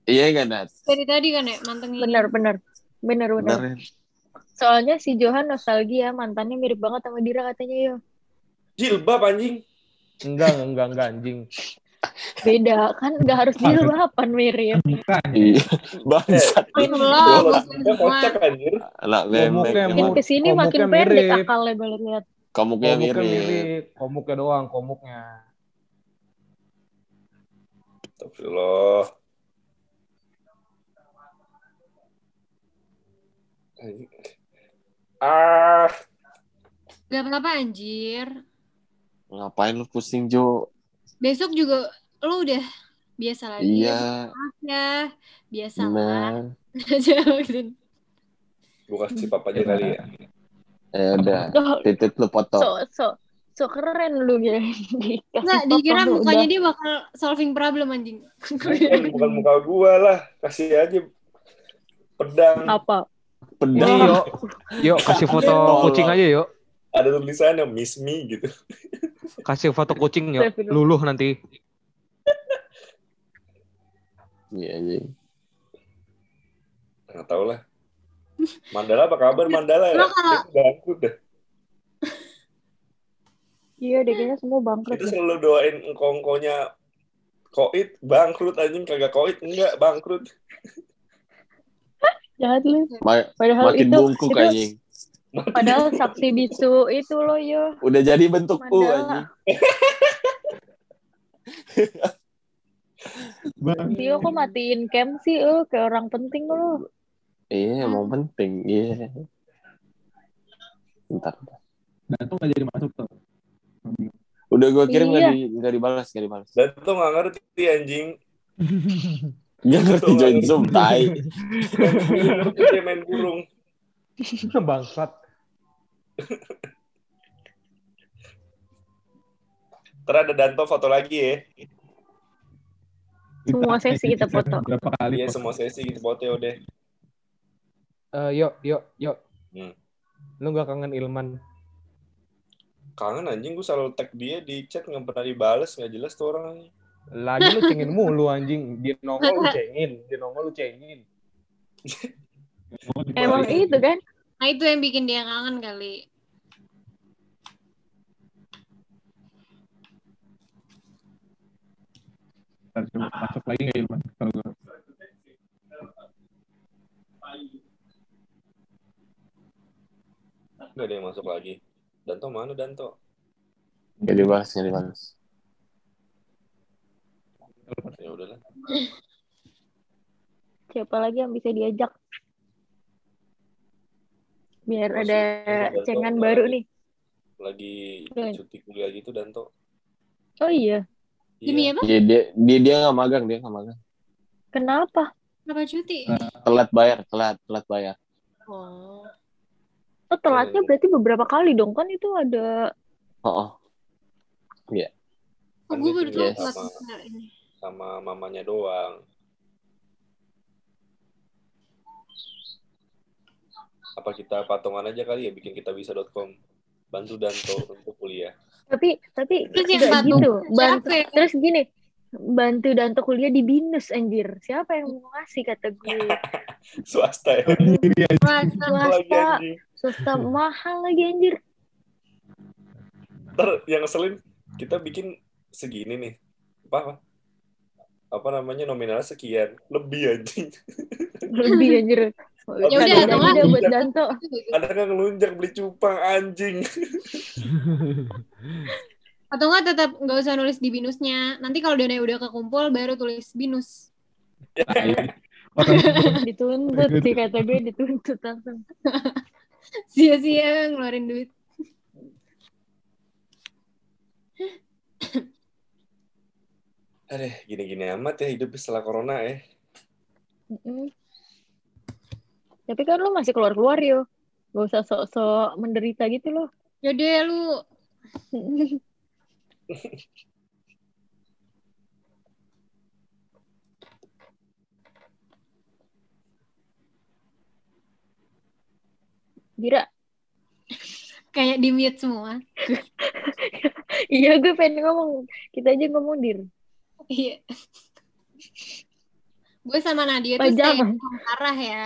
Iya kan, Nat? Dari tadi kan ya, mantengin. Bener. Soalnya si Johan nostalgia, mantannya mirip banget sama Dira katanya, yo. Jilbab anjing. Enggak anjing. Beda kan, enggak harus jilbaban mirip. Bukan. Iya. Bangsat. Enggak kocak anjir. Lah memang. Ke sini makin pendek akalnya gue lihat. Komuknya mirip. Komuknya doang, komuknya. Astagfirullah. Gak apa-apa anjir. Ngapain lu pusing, Jo? Besok juga lu udah biasa lagi. Iya. Ya, biasa lah. Gue kasih papa aja kali ya. Udah. Titit lu potong. So keren lu ya. Enggak, dikira mukanya dia bakal solving problem anjing. Bukan muka gua lah. Kasih aja pedang. Apa? Pedang. Yuk, kasih foto kucing aja yuk. Ada tulisannya miss me gitu. Kasih foto kucing yuk, luluh nanti. Iya. Nggak tahu lah. Mandala apa kabar Mandala? Ya? Bangkrut dah. Iya, deknya semua bangkrut. Kita selalu doain engkongkonya koit bangkrut anjing, kagak koit enggak bangkrut. Jahat lu. Padahal makin bungkuk anjing. Padahal saksi bisu itu lo yo. Udah jadi bentuk U anjing. Tio kok matiin cam sih lo, kayak orang penting lo. Iya, mau penting. Iya. Bentar. Danto enggak jadi masuk tuh. Udah gue kirim enggak dibalas. Danto enggak ngerti anjing. Dia ngerti join Zoom, tai. Dia main burung. Bangsat. Terada Danto foto lagi ya. Semua sesi kita foto. Berapa kali? Iya, semua sesi kita foto ya udah. Yuk. Lu gak kangen Ilman? Kangen anjing, gue selalu tag dia di chat, gak pernah dibales, gak jelas tuh orang. Lagi lu cengin mulu anjing, di nongol lu cengin. Emang itu kan? Nah itu yang bikin dia kangen kali. Masuk lagi nggak Ilman? Nggak ada yang masuk lagi. Danto mana Danto? Nggak dibahas. Ya udahlah. Siapa lagi yang bisa diajak? Biar masuk, ada cengan baru lagi, nih. Lagi cuti kuliah gitu Danto. Oh iya. Demi apa? Dia enggak magang, Kenapa? Kenapa cuti? Telat bayar. Oh, telatnya berarti beberapa kali dong kan itu ada. Heeh. Iya. Gue baru tahu telat ini. Sama mamanya doang. Apa kita patungan aja kali ya, bikin kitabisa.com. Bantu Danto untuk kuliah. Tapi enggak gitu. Terus gini, bantu Danto kuliah di Binus anjir. Siapa yang mau ngasih kata gue? Swasta ya. Swasta mahal lagi anjir. Ntar yang ngeselin, kita bikin segini nih. Apa namanya nominalnya sekian, lebih anjing. Ya udah, atau ada buat Danto. Ada kan ngelunjak beli cupang anjing. Atau enggak tetap enggak usah nulis di Binusnya. Nanti kalau dananya udah kekumpul baru tulis Binus. Dituntut di KTB, dituntut langsung. Sia-sia ngeluarin duit. Aduh, gini-gini amat ya hidup setelah corona ya. Tapi kan lu masih keluar-keluar yo. Gak usah sok-sok menderita gitu loh. Yaudah lu. Dira. Kayak di-mute semua. Iya, gue pengen ngomong. Kita aja ngomong, Dir. Iya. Gue sama Nadia tuh kayak arah ya.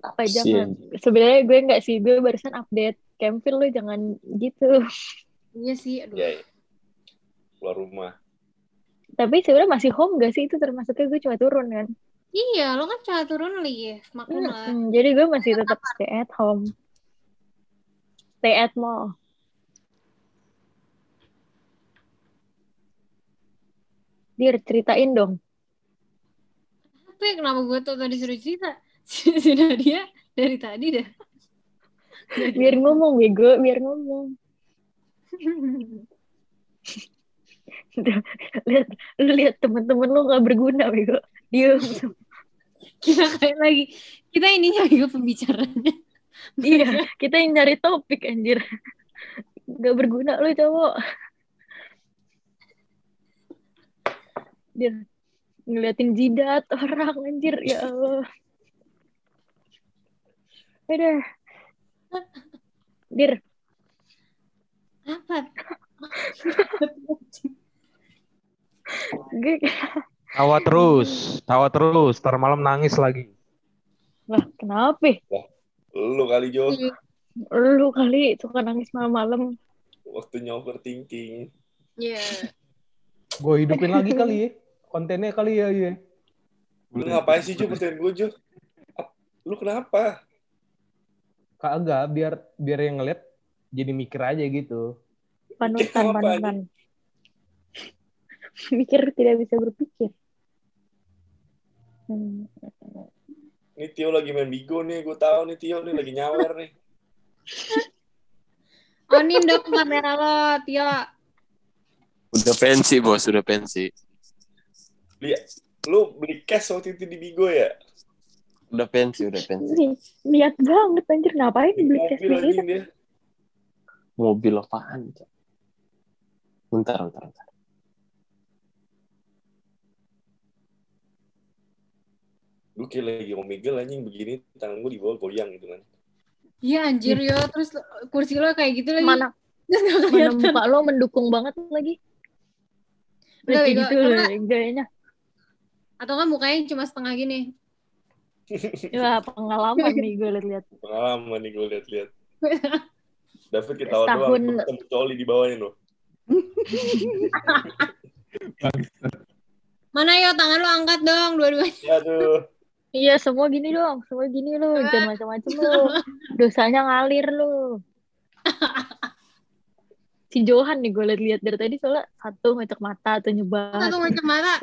Apa jangan. Sebenarnya gue enggak sih. Gue barusan update. Campil lu jangan gitu. Iya sih. Aduh. Ya, ya. Keluar rumah. Tapi sebenarnya masih home gak sih? Itu termasuknya gue cuma turun kan. Iya, lo kan cuma turun lagi ya. Makanya. Jadi gue masih tetap stay at home. Stay at mall. Dir, ceritain dong. Tapi kenapa gue tuh tadi suruh cerita? Si Nadia dari tadi dah. Biar ngomong, bego. Biar ngomong. Lihat teman-teman lo gak berguna, bego. Diam. Kita kayak lagi. Kita ini nyari pembicaraannya. Iya, kita yang nyari topik, anjir. Gak berguna lo, cowok. Dia ngeliatin jidat orang, anjir. Ya Allah. Udah. Dir. Apa? Tawa terus. Ntar malam nangis lagi. Lah, kenapa? Lah, lu kali, Jo. Lu kali suka nangis malam-malam. Waktunya overthinking. Iya. Yeah. Gue hidupin lagi kali ya. Kontennya kali ya, iya. Lu ngapain sih, Jo? Konten gue, Jo. Lu kenapa? Kagak, biar yang ngeliat jadi mikir aja gitu. Panutan. Mikir tidak bisa berpikir. Ini Tio lagi main bigo nih, gue tahu nih Tio nih lagi nyawer nih. Onin dong kamera lo, Tio. Udah pensi, bos. Lu beli cash waktu itu di bigo ya? Udah pensi. Lihat banget anjir, ngapain beli cash gitu. Mobil apaan? Bentar. Lu kayak lagi omegel anjing begini, tangan gue di bawah goyang gitu kan. Iya anjir yo, terus kursi lo kayak gitu lagi. Mana Pak lo mendukung banget lagi. Udah gitu gayanya. Atau kan mukanya cuma setengah gini. Wah, pengalaman nih gue liat-liat. David ketawa doang, ketemu coli di bawahnya loh. Mana yo, tangan lo angkat dong, dua-duanya. Aduh. Iya, semua gini dong, semua gini lo. Jangan macam-macam lo. Dosanya ngalir lo. Si Johan nih gue liat-liat dari tadi soalnya satu ngecek mata atau nyebat. Satu ngecek mata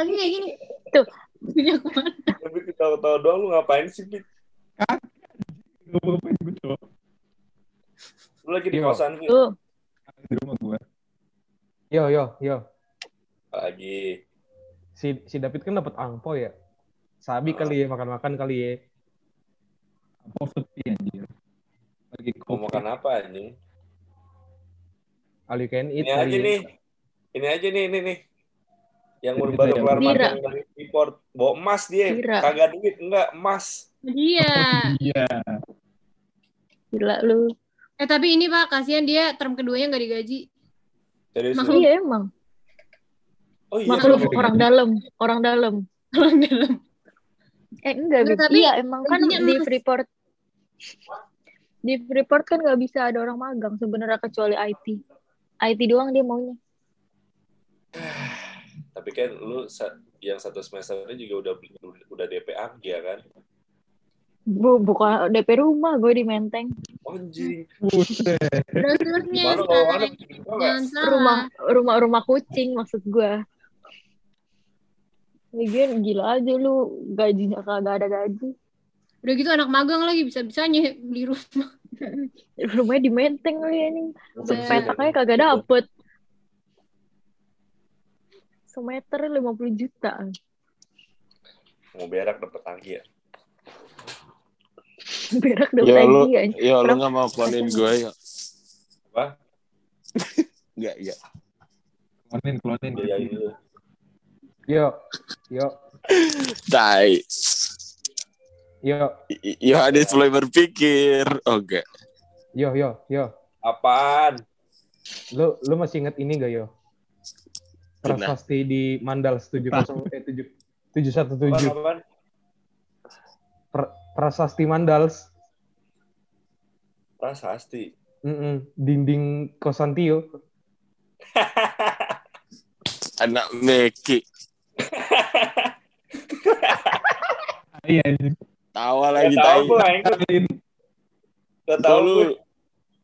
lagi kayak gini. Tuh. Punya kuat. Tapi ketawa-tawa doang lu ngapain sih, Pit? Ngapain gue coba. Lu lagi di kosan gue. Di rumah gue. Yo. Pagi. Si David kan dapat angpo ya. Sabi kali ya, makan-makan kali ya. Angpo sepi anjir. Lagi mau makan apa anjing? All you can eat. Ini aja nih. Yang baru keluar makan dari import. Bawa emas dia. Kagak duit, enggak emas. Iya. Gila lu. Tapi ini Pak, kasihan dia term keduanya enggak digaji. Makhluk iya emang. Oh iya. Makhluk orang dalam. Enggak gitu. Iya, emang kan di Freeport. Di Freeport kan enggak bisa ada orang magang sebenarnya kecuali IT. IT doang dia maunya. Tapi kan lu yang satu semesternya juga udah DP ya kan? Buka DP rumah gue di Menteng. Anjing. Dulurnya rumah kucing maksud gue. Lagian gila aja lu, gajinya kagak ada gaji. Udah gitu anak magang lagi, bisa-bisanya beli rumah. Rumahnya di Menteng lu ya nih. Sepetaknya kagak dapet. Semeter 50 juta. Mau berak dapet tangki ya? Berak dapet tangki ya? Ya lu gak mau klonin gue ya? Apa? Enggak, iya. Klonin. Ya, gitu. Yo. Tai. Yo Adi mulai berpikir. Oke. Okay. Yo. Apaan? Lu masih ingat ini gak, yo? Prestasi di Mandal 717. Apaan? Prasasti Mandals. Prasasti. Dinding kosan Tio. Anak Mekki. Iya. Tawa lagi tahu. Enggak tahu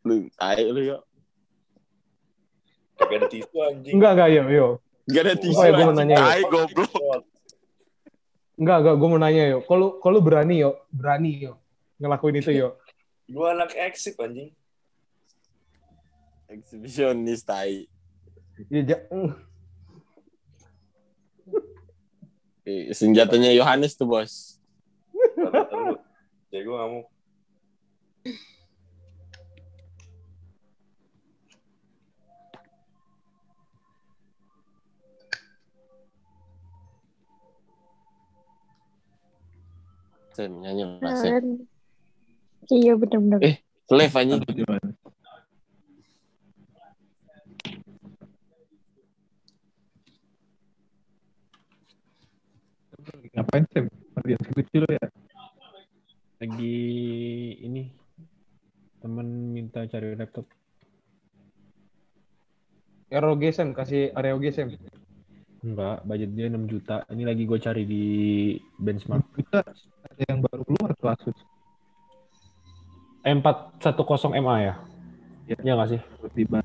lu. Tai lu yo. Enggak ada tisu anjing. Enggak yo. Enggak ada tisu. Gue mau nanya. Tai goblok. Enggak gue mau nanya yo. Kalau berani yo ngelakuin itu yo. Lu anak eksib anjing. Eksibisionis tai. Iya. Senjatanya Yohanes tuh bos. Jago kamu. Saya nyanyi masih. Iya benar-benar. Live aja. Ngapain sih? Lihat lucu lo ya. Lagi ini temen minta cari laptop. ROG Sam, kasih ROG Sam. Enggak, budget dia 6 juta. Ini lagi gue cari di benchmark. Juta ada yang baru keluar tuh Asus. M410 MA ya? Iya nggak sih? Tiba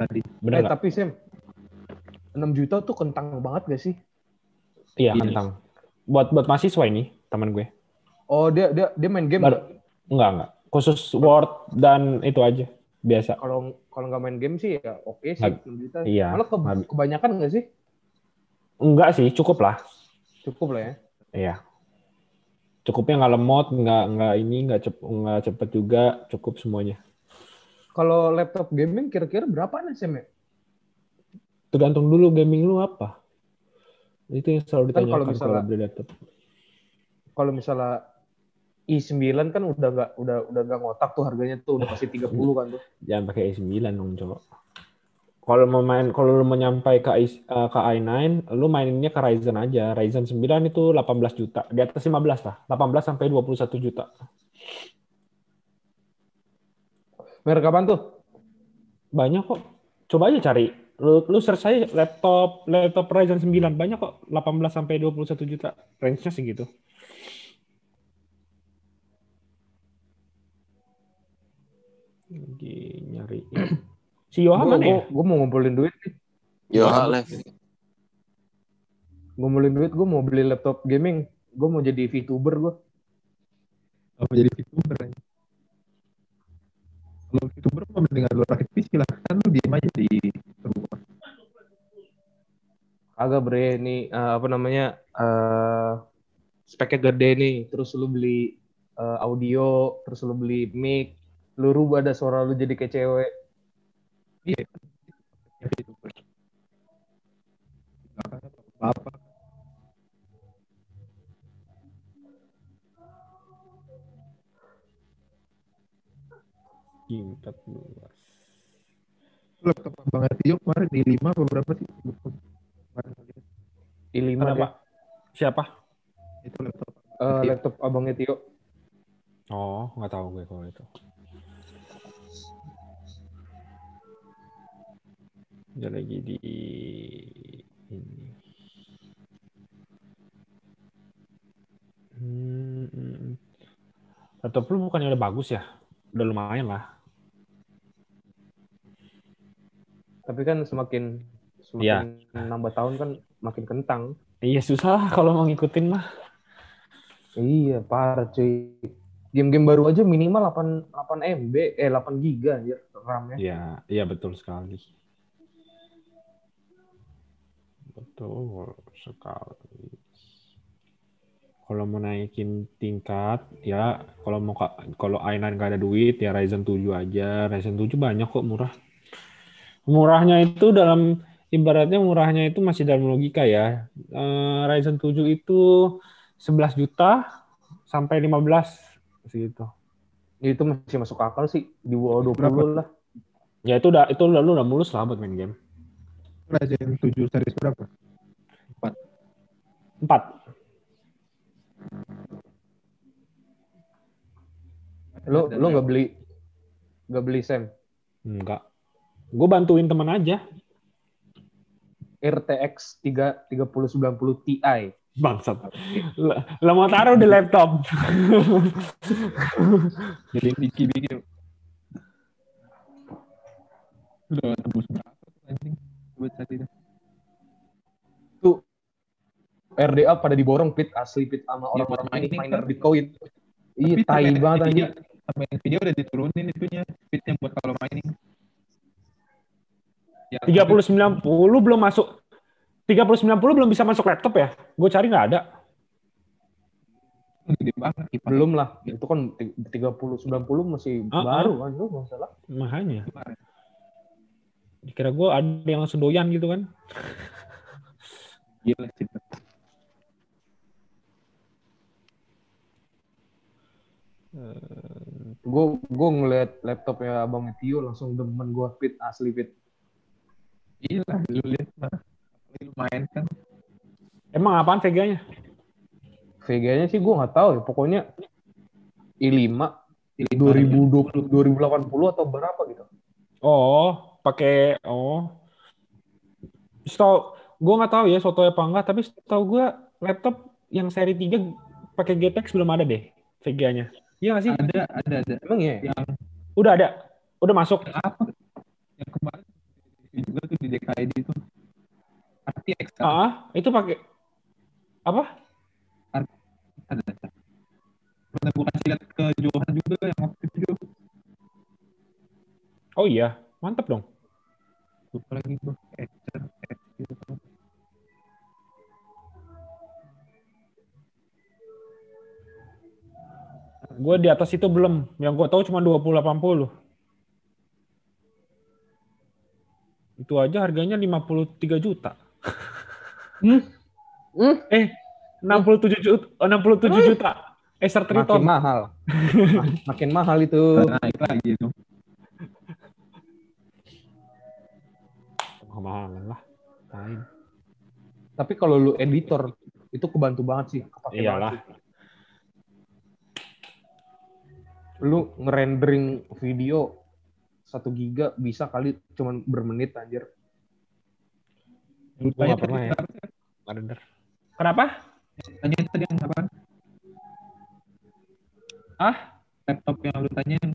tadi. Benar nggak? Tapi Sam, 6 juta tuh kentang banget nggak sih? Iya kentang. Buat mahasiswa ini teman gue. Oh dia main game? Enggak. Khusus Word dan itu aja biasa. Kalau nggak main game sih ya oke sih. Iya. Malah kebanyakan nggak sih? Enggak sih, cukup lah ya. Iya. Cukupnya nggak lemot, nggak cepet juga, cukup semuanya. Kalau laptop gaming kira-kira berapa nih Sam? Tergantung dulu gaming lu apa. Itu yang selalu ditanyakan kalau beli laptop. Kalau misalnya i9 kan udah nggak ngotak tuh harganya tuh udah pasti 30 kan tuh. Jangan pakai i9 dong coba. Kalau lu mau nyampai ke i9, lu maininnya ke Ryzen aja. Ryzen 9 itu 18 juta, di atas 15 lah. 18 sampai 21 juta. Merek apaan tuh? Banyak kok. Coba aja cari. Lu search aja laptop Ryzen 9 banyak kok 18 sampai 21 juta range-nya segitu. Lagi nyari. Si Yohan mana ya? Gue mau ngumpulin duit. Yohan live. Ngumpulin duit gue mau beli laptop gaming. Gue mau jadi VTuber gue. Apa jadi VTuber aja? Kalau VTuber mau mendengar lu rakit PC silahkan lu diam aja di rumah. Agak bre nih speknya gede nih, terus lu beli audio, terus lu beli mic, lu rubah ada suara lu jadi kayak cewek. Iya. VTuber. Apa? G14. Laptop Bang Tio kemarin di 5 apa berapa sih? Di 5 apa? Siapa? Itu laptop. Laptop Abang Tio. Oh, enggak tahu gue kalau itu. Dia lagi di ini. Laptop lu bukannya udah bagus ya? Udah lumayan lah. Tapi kan semakin nambah tahun kan makin kentang. Iya, susah kalau mau ngikutin mah. Iya, parah cuy. Game-game baru aja minimal 8 GB anjir RAM-nya. Iya, iya betul sekali. Kalau mau naikin tingkat ya, kalau i9 nggak ada duit ya Ryzen 7 aja. Ryzen 7 banyak kok, murah. Murahnya itu dalam ibaratnya murahnya itu masih dalam logika ya. Ryzen 7 itu 11 juta sampai 15 segitu. Itu masih masuk akal sih, di bawah 20 lah. Ya itu udah mulus lah buat main game. Ryzen 7 series berapa? 4. Lo nggak beli Sam? Enggak, gue bantuin teman aja. RTX 3090 Ti bangsat. Lo mau taruh di laptop? Jadi bikin udah tembus berapa anjing buat saat itu? Tuh RDA pada diborong pit, asli pit sama orang-orang miner Bitcoin. Iya, tai banget anjing. Sama video udah diturunin itunya, fit yang buat kalau mining. Ya, 3090 belum masuk. 3090 belum bisa masuk laptop ya? Gue cari nggak ada. Gede banget. Belum lah. Itu kan 3090 masih baru kan, lu nggak salah. Makanya. Dikira gue ada yang langsung doyan gitu kan? Gila sih. Gue ngeliat laptopnya Abang Tio langsung demen gue, fit asli fit. Iya lah, lu lihat mah lumayan kan. Emang apaan VGA-nya? VGA-nya sih gue nggak tahu ya, pokoknya i5 2020 2080 atau berapa gitu. Setahu gue nggak tahu ya soto apa enggak, tapi setahu gue laptop yang seri 3 pakai GTX belum ada deh VGA-nya. Iya nggak sih? Ada. Emang ya? Yang... Udah ada. Udah masuk. Apa? Yang kemarin juga tuh di DKID itu. RTX. Itu pakai apa? Ada. Pernah gue kasih lihat ke Johan juga yang waktu itu. Oh iya, mantap dong. Lupa lagi gue. Acer gitu. Gue di atas itu belum. Yang gue tahu cuma 2080. Itu aja harganya 53 juta. 67 juta. 67 juta. Acer Triton. Makin mahal. Makin mahal itu. Naik lagi itu. Mahal lah. Lain. Tapi kalau lu editor, itu kebantu banget sih. Iyalah. Lu ngerendering video 1 giga bisa kali cuman bermenit anjir. Lu enggak pernah ya? Render. Kenapa? Tadi yang apa? Laptop yang lu tanyain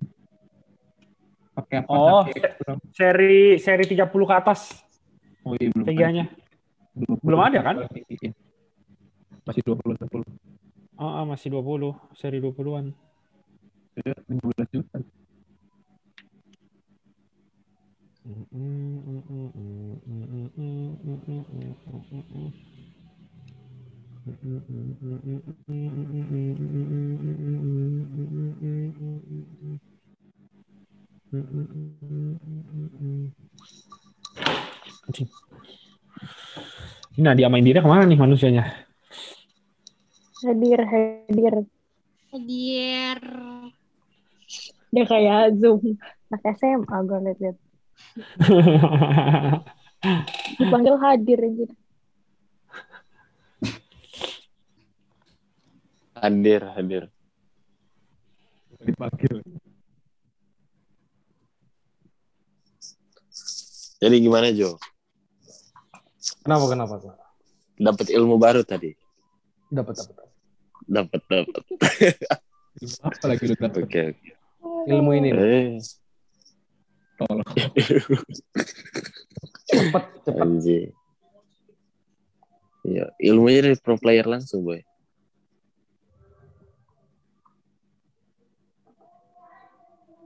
pakai apa? Seri 30 ke atas. Oh iya, belum. Tiganya. Belum ada kan? Masih 20. Masih 20, seri 20-an. 15 juta. Nadia sama Indira kemana nih manusianya? Hadir. Dia kayak Zoom. Pakai SMA gue liat-liat. Dipanggil hadir aja. Hadir. Dipanggil. Jadi gimana, Jo? Kenapa? Dapat ilmu baru tadi. Dapat. Apa lagi lu dapat? Okay. Ilmu ini. Tolong. Cepat. Iya, ilmunya dari pro player langsung, boy.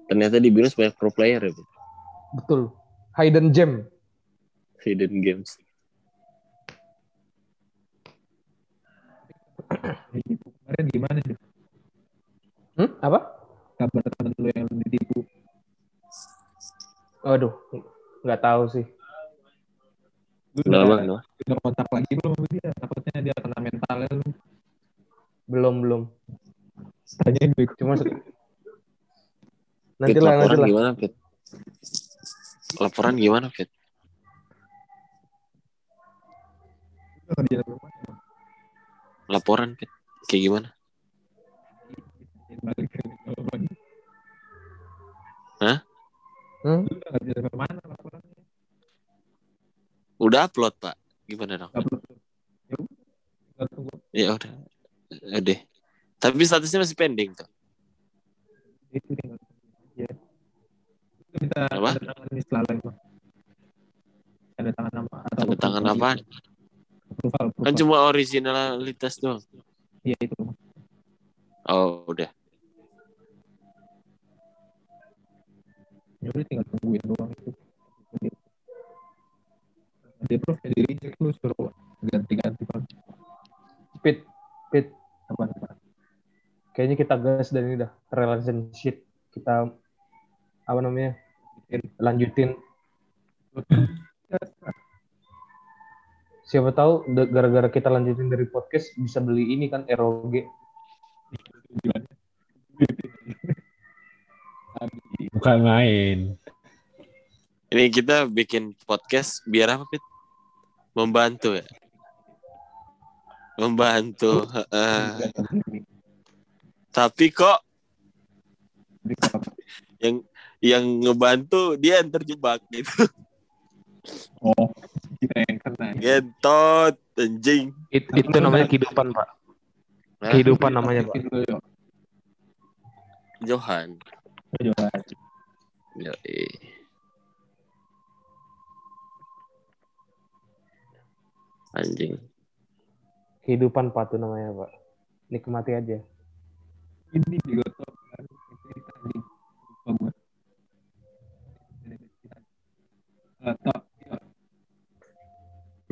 Ternyata di Binus banyak pro player ya, boy. Betul. Hidden games. Ditipu kemarin gimana deh? Apa? Kabar teman lu yang ditipu? Aduh, nggak tahu sih. Udah kontak lagi belum dia? Takutnya dia kena mentalnya. Belum. Tanyain gue. Cuma nanti lah. Laporan gimana, Fit? Laporan, Pit. Kayak gimana? Hah? Udah upload, Pak. Gimana dong? Ya udah. Udah. Tapi statusnya masih pending tuh. Ya. Kita tanda tangan apa? Kan cuma originalitas doang. Iya itu. Oh udah. Jadi tinggal tungguin doang itu. Dia proof jadi reject lu suruh ganti-ganti kan. Pit apa? Kayaknya kita gas dan ini dah relationship kita apa namanya? Lanjutin. Siapa tahu gara-gara kita lanjutin dari podcast bisa beli ini kan ROG. Bukan main. Ini kita bikin podcast biar apa, Pit? Membantu ya. Membantu. Tapi kok yang ngebantu dia yang terjebak gitu. Oh. Gentot, anjing. Itu namanya kehidupan, Pak. Kehidupan namanya, Pak. Johan. Yoi. Anjing. Kehidupan, Pak, itu namanya, Pak. Nikmati aja. Ini digotok.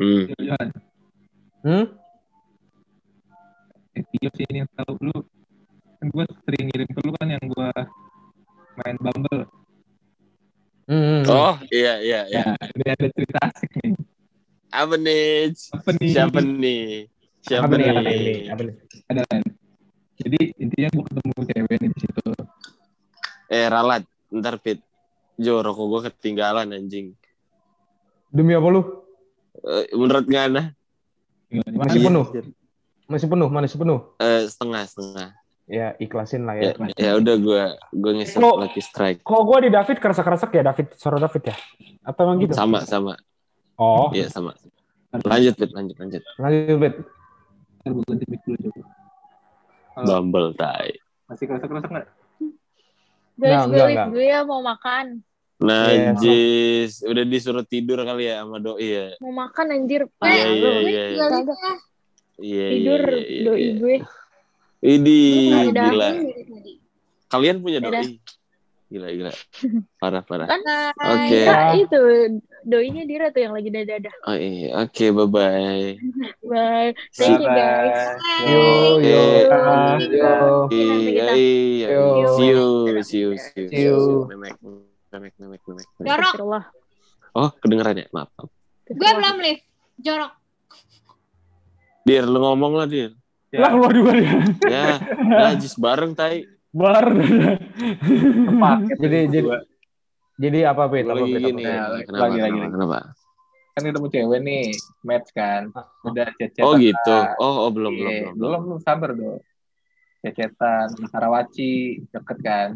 Johan. Tio sih ini yang tahu lu. Kan gue sering ngirim ke lu kan yang gue main Bumble. Oh iya. Nah, ini ada cerita asik nih. Apa nih? Ada kan. Jadi intinya gue ketemu cewek di situ. Ralat, ntar Pit. Jo, rokok gue ketinggalan anjing. Demi apa lu? Menurut Ngana masih penuh setengah ya, ikhlasin lah ya. Ya udah gue ngeset lagi strike. Kalau gue di David kerasa ya David, suara David ya atau emang gitu sama. Oh iya sama. Lanjut Pit. Bumble tai masih kerasa nggak? Guys, gue ya mau makan. Najis, udah disuruh tidur kali ya sama doi ya. Mau makan anjir. Iya. Tidur doi gue. Ini gila. Kalian punya doi? Gila. Parah. Oke. Itu doinya Dira tuh yang lagi dadah. Oh iya. Oke, bye. Bye. Thank you guys. Yo. See you. Memek. Jorok. Oh, kedengeran ya? Maaf. Gue belum live. Jorok. Dir, lu ngomong lah, Dir. Ya. Lah, keluar juga dia. Ya, najis bareng, tai. Jadi apa, Pit? Kenapa? Kan ketemu cewek nih, match kan. Udah cecetan. Oh, gitu. Oh, belum. Sabar, dong. Cecetan, Karawaci, deket kan.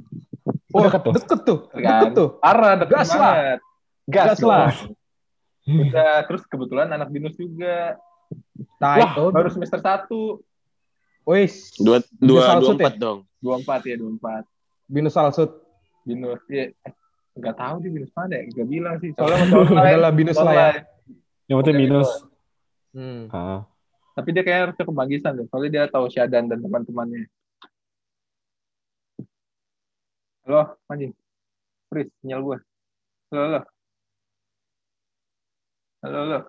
Oh, deket tuh. Arah deket banget. Gas lah. Udah, terus kebetulan anak Binus juga. Wah, baru semester 1. Wih. 2, 24 dong. 24 ya, 24. Binus Alsut. Binus, iya. Nggak tahu dia Binus mana ya, nggak bilang sih. Soalnya adalah Binus lah ya. Yang penting Binus. Tapi dia kayaknya harusnya kebagisan deh. Soalnya dia tahu Syadan dan teman-temannya. Halo, anjing. Pris, sinyal gue. Halo. Halo.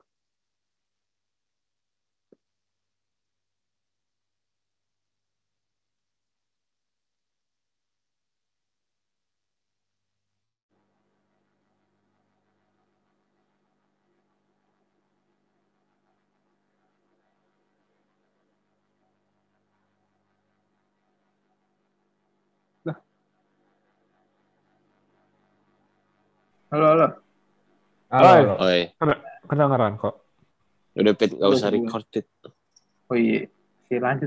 Oi. Kedengaran kok. Udah pet, enggak usah recorded. Oh iya. Si lanjut aja.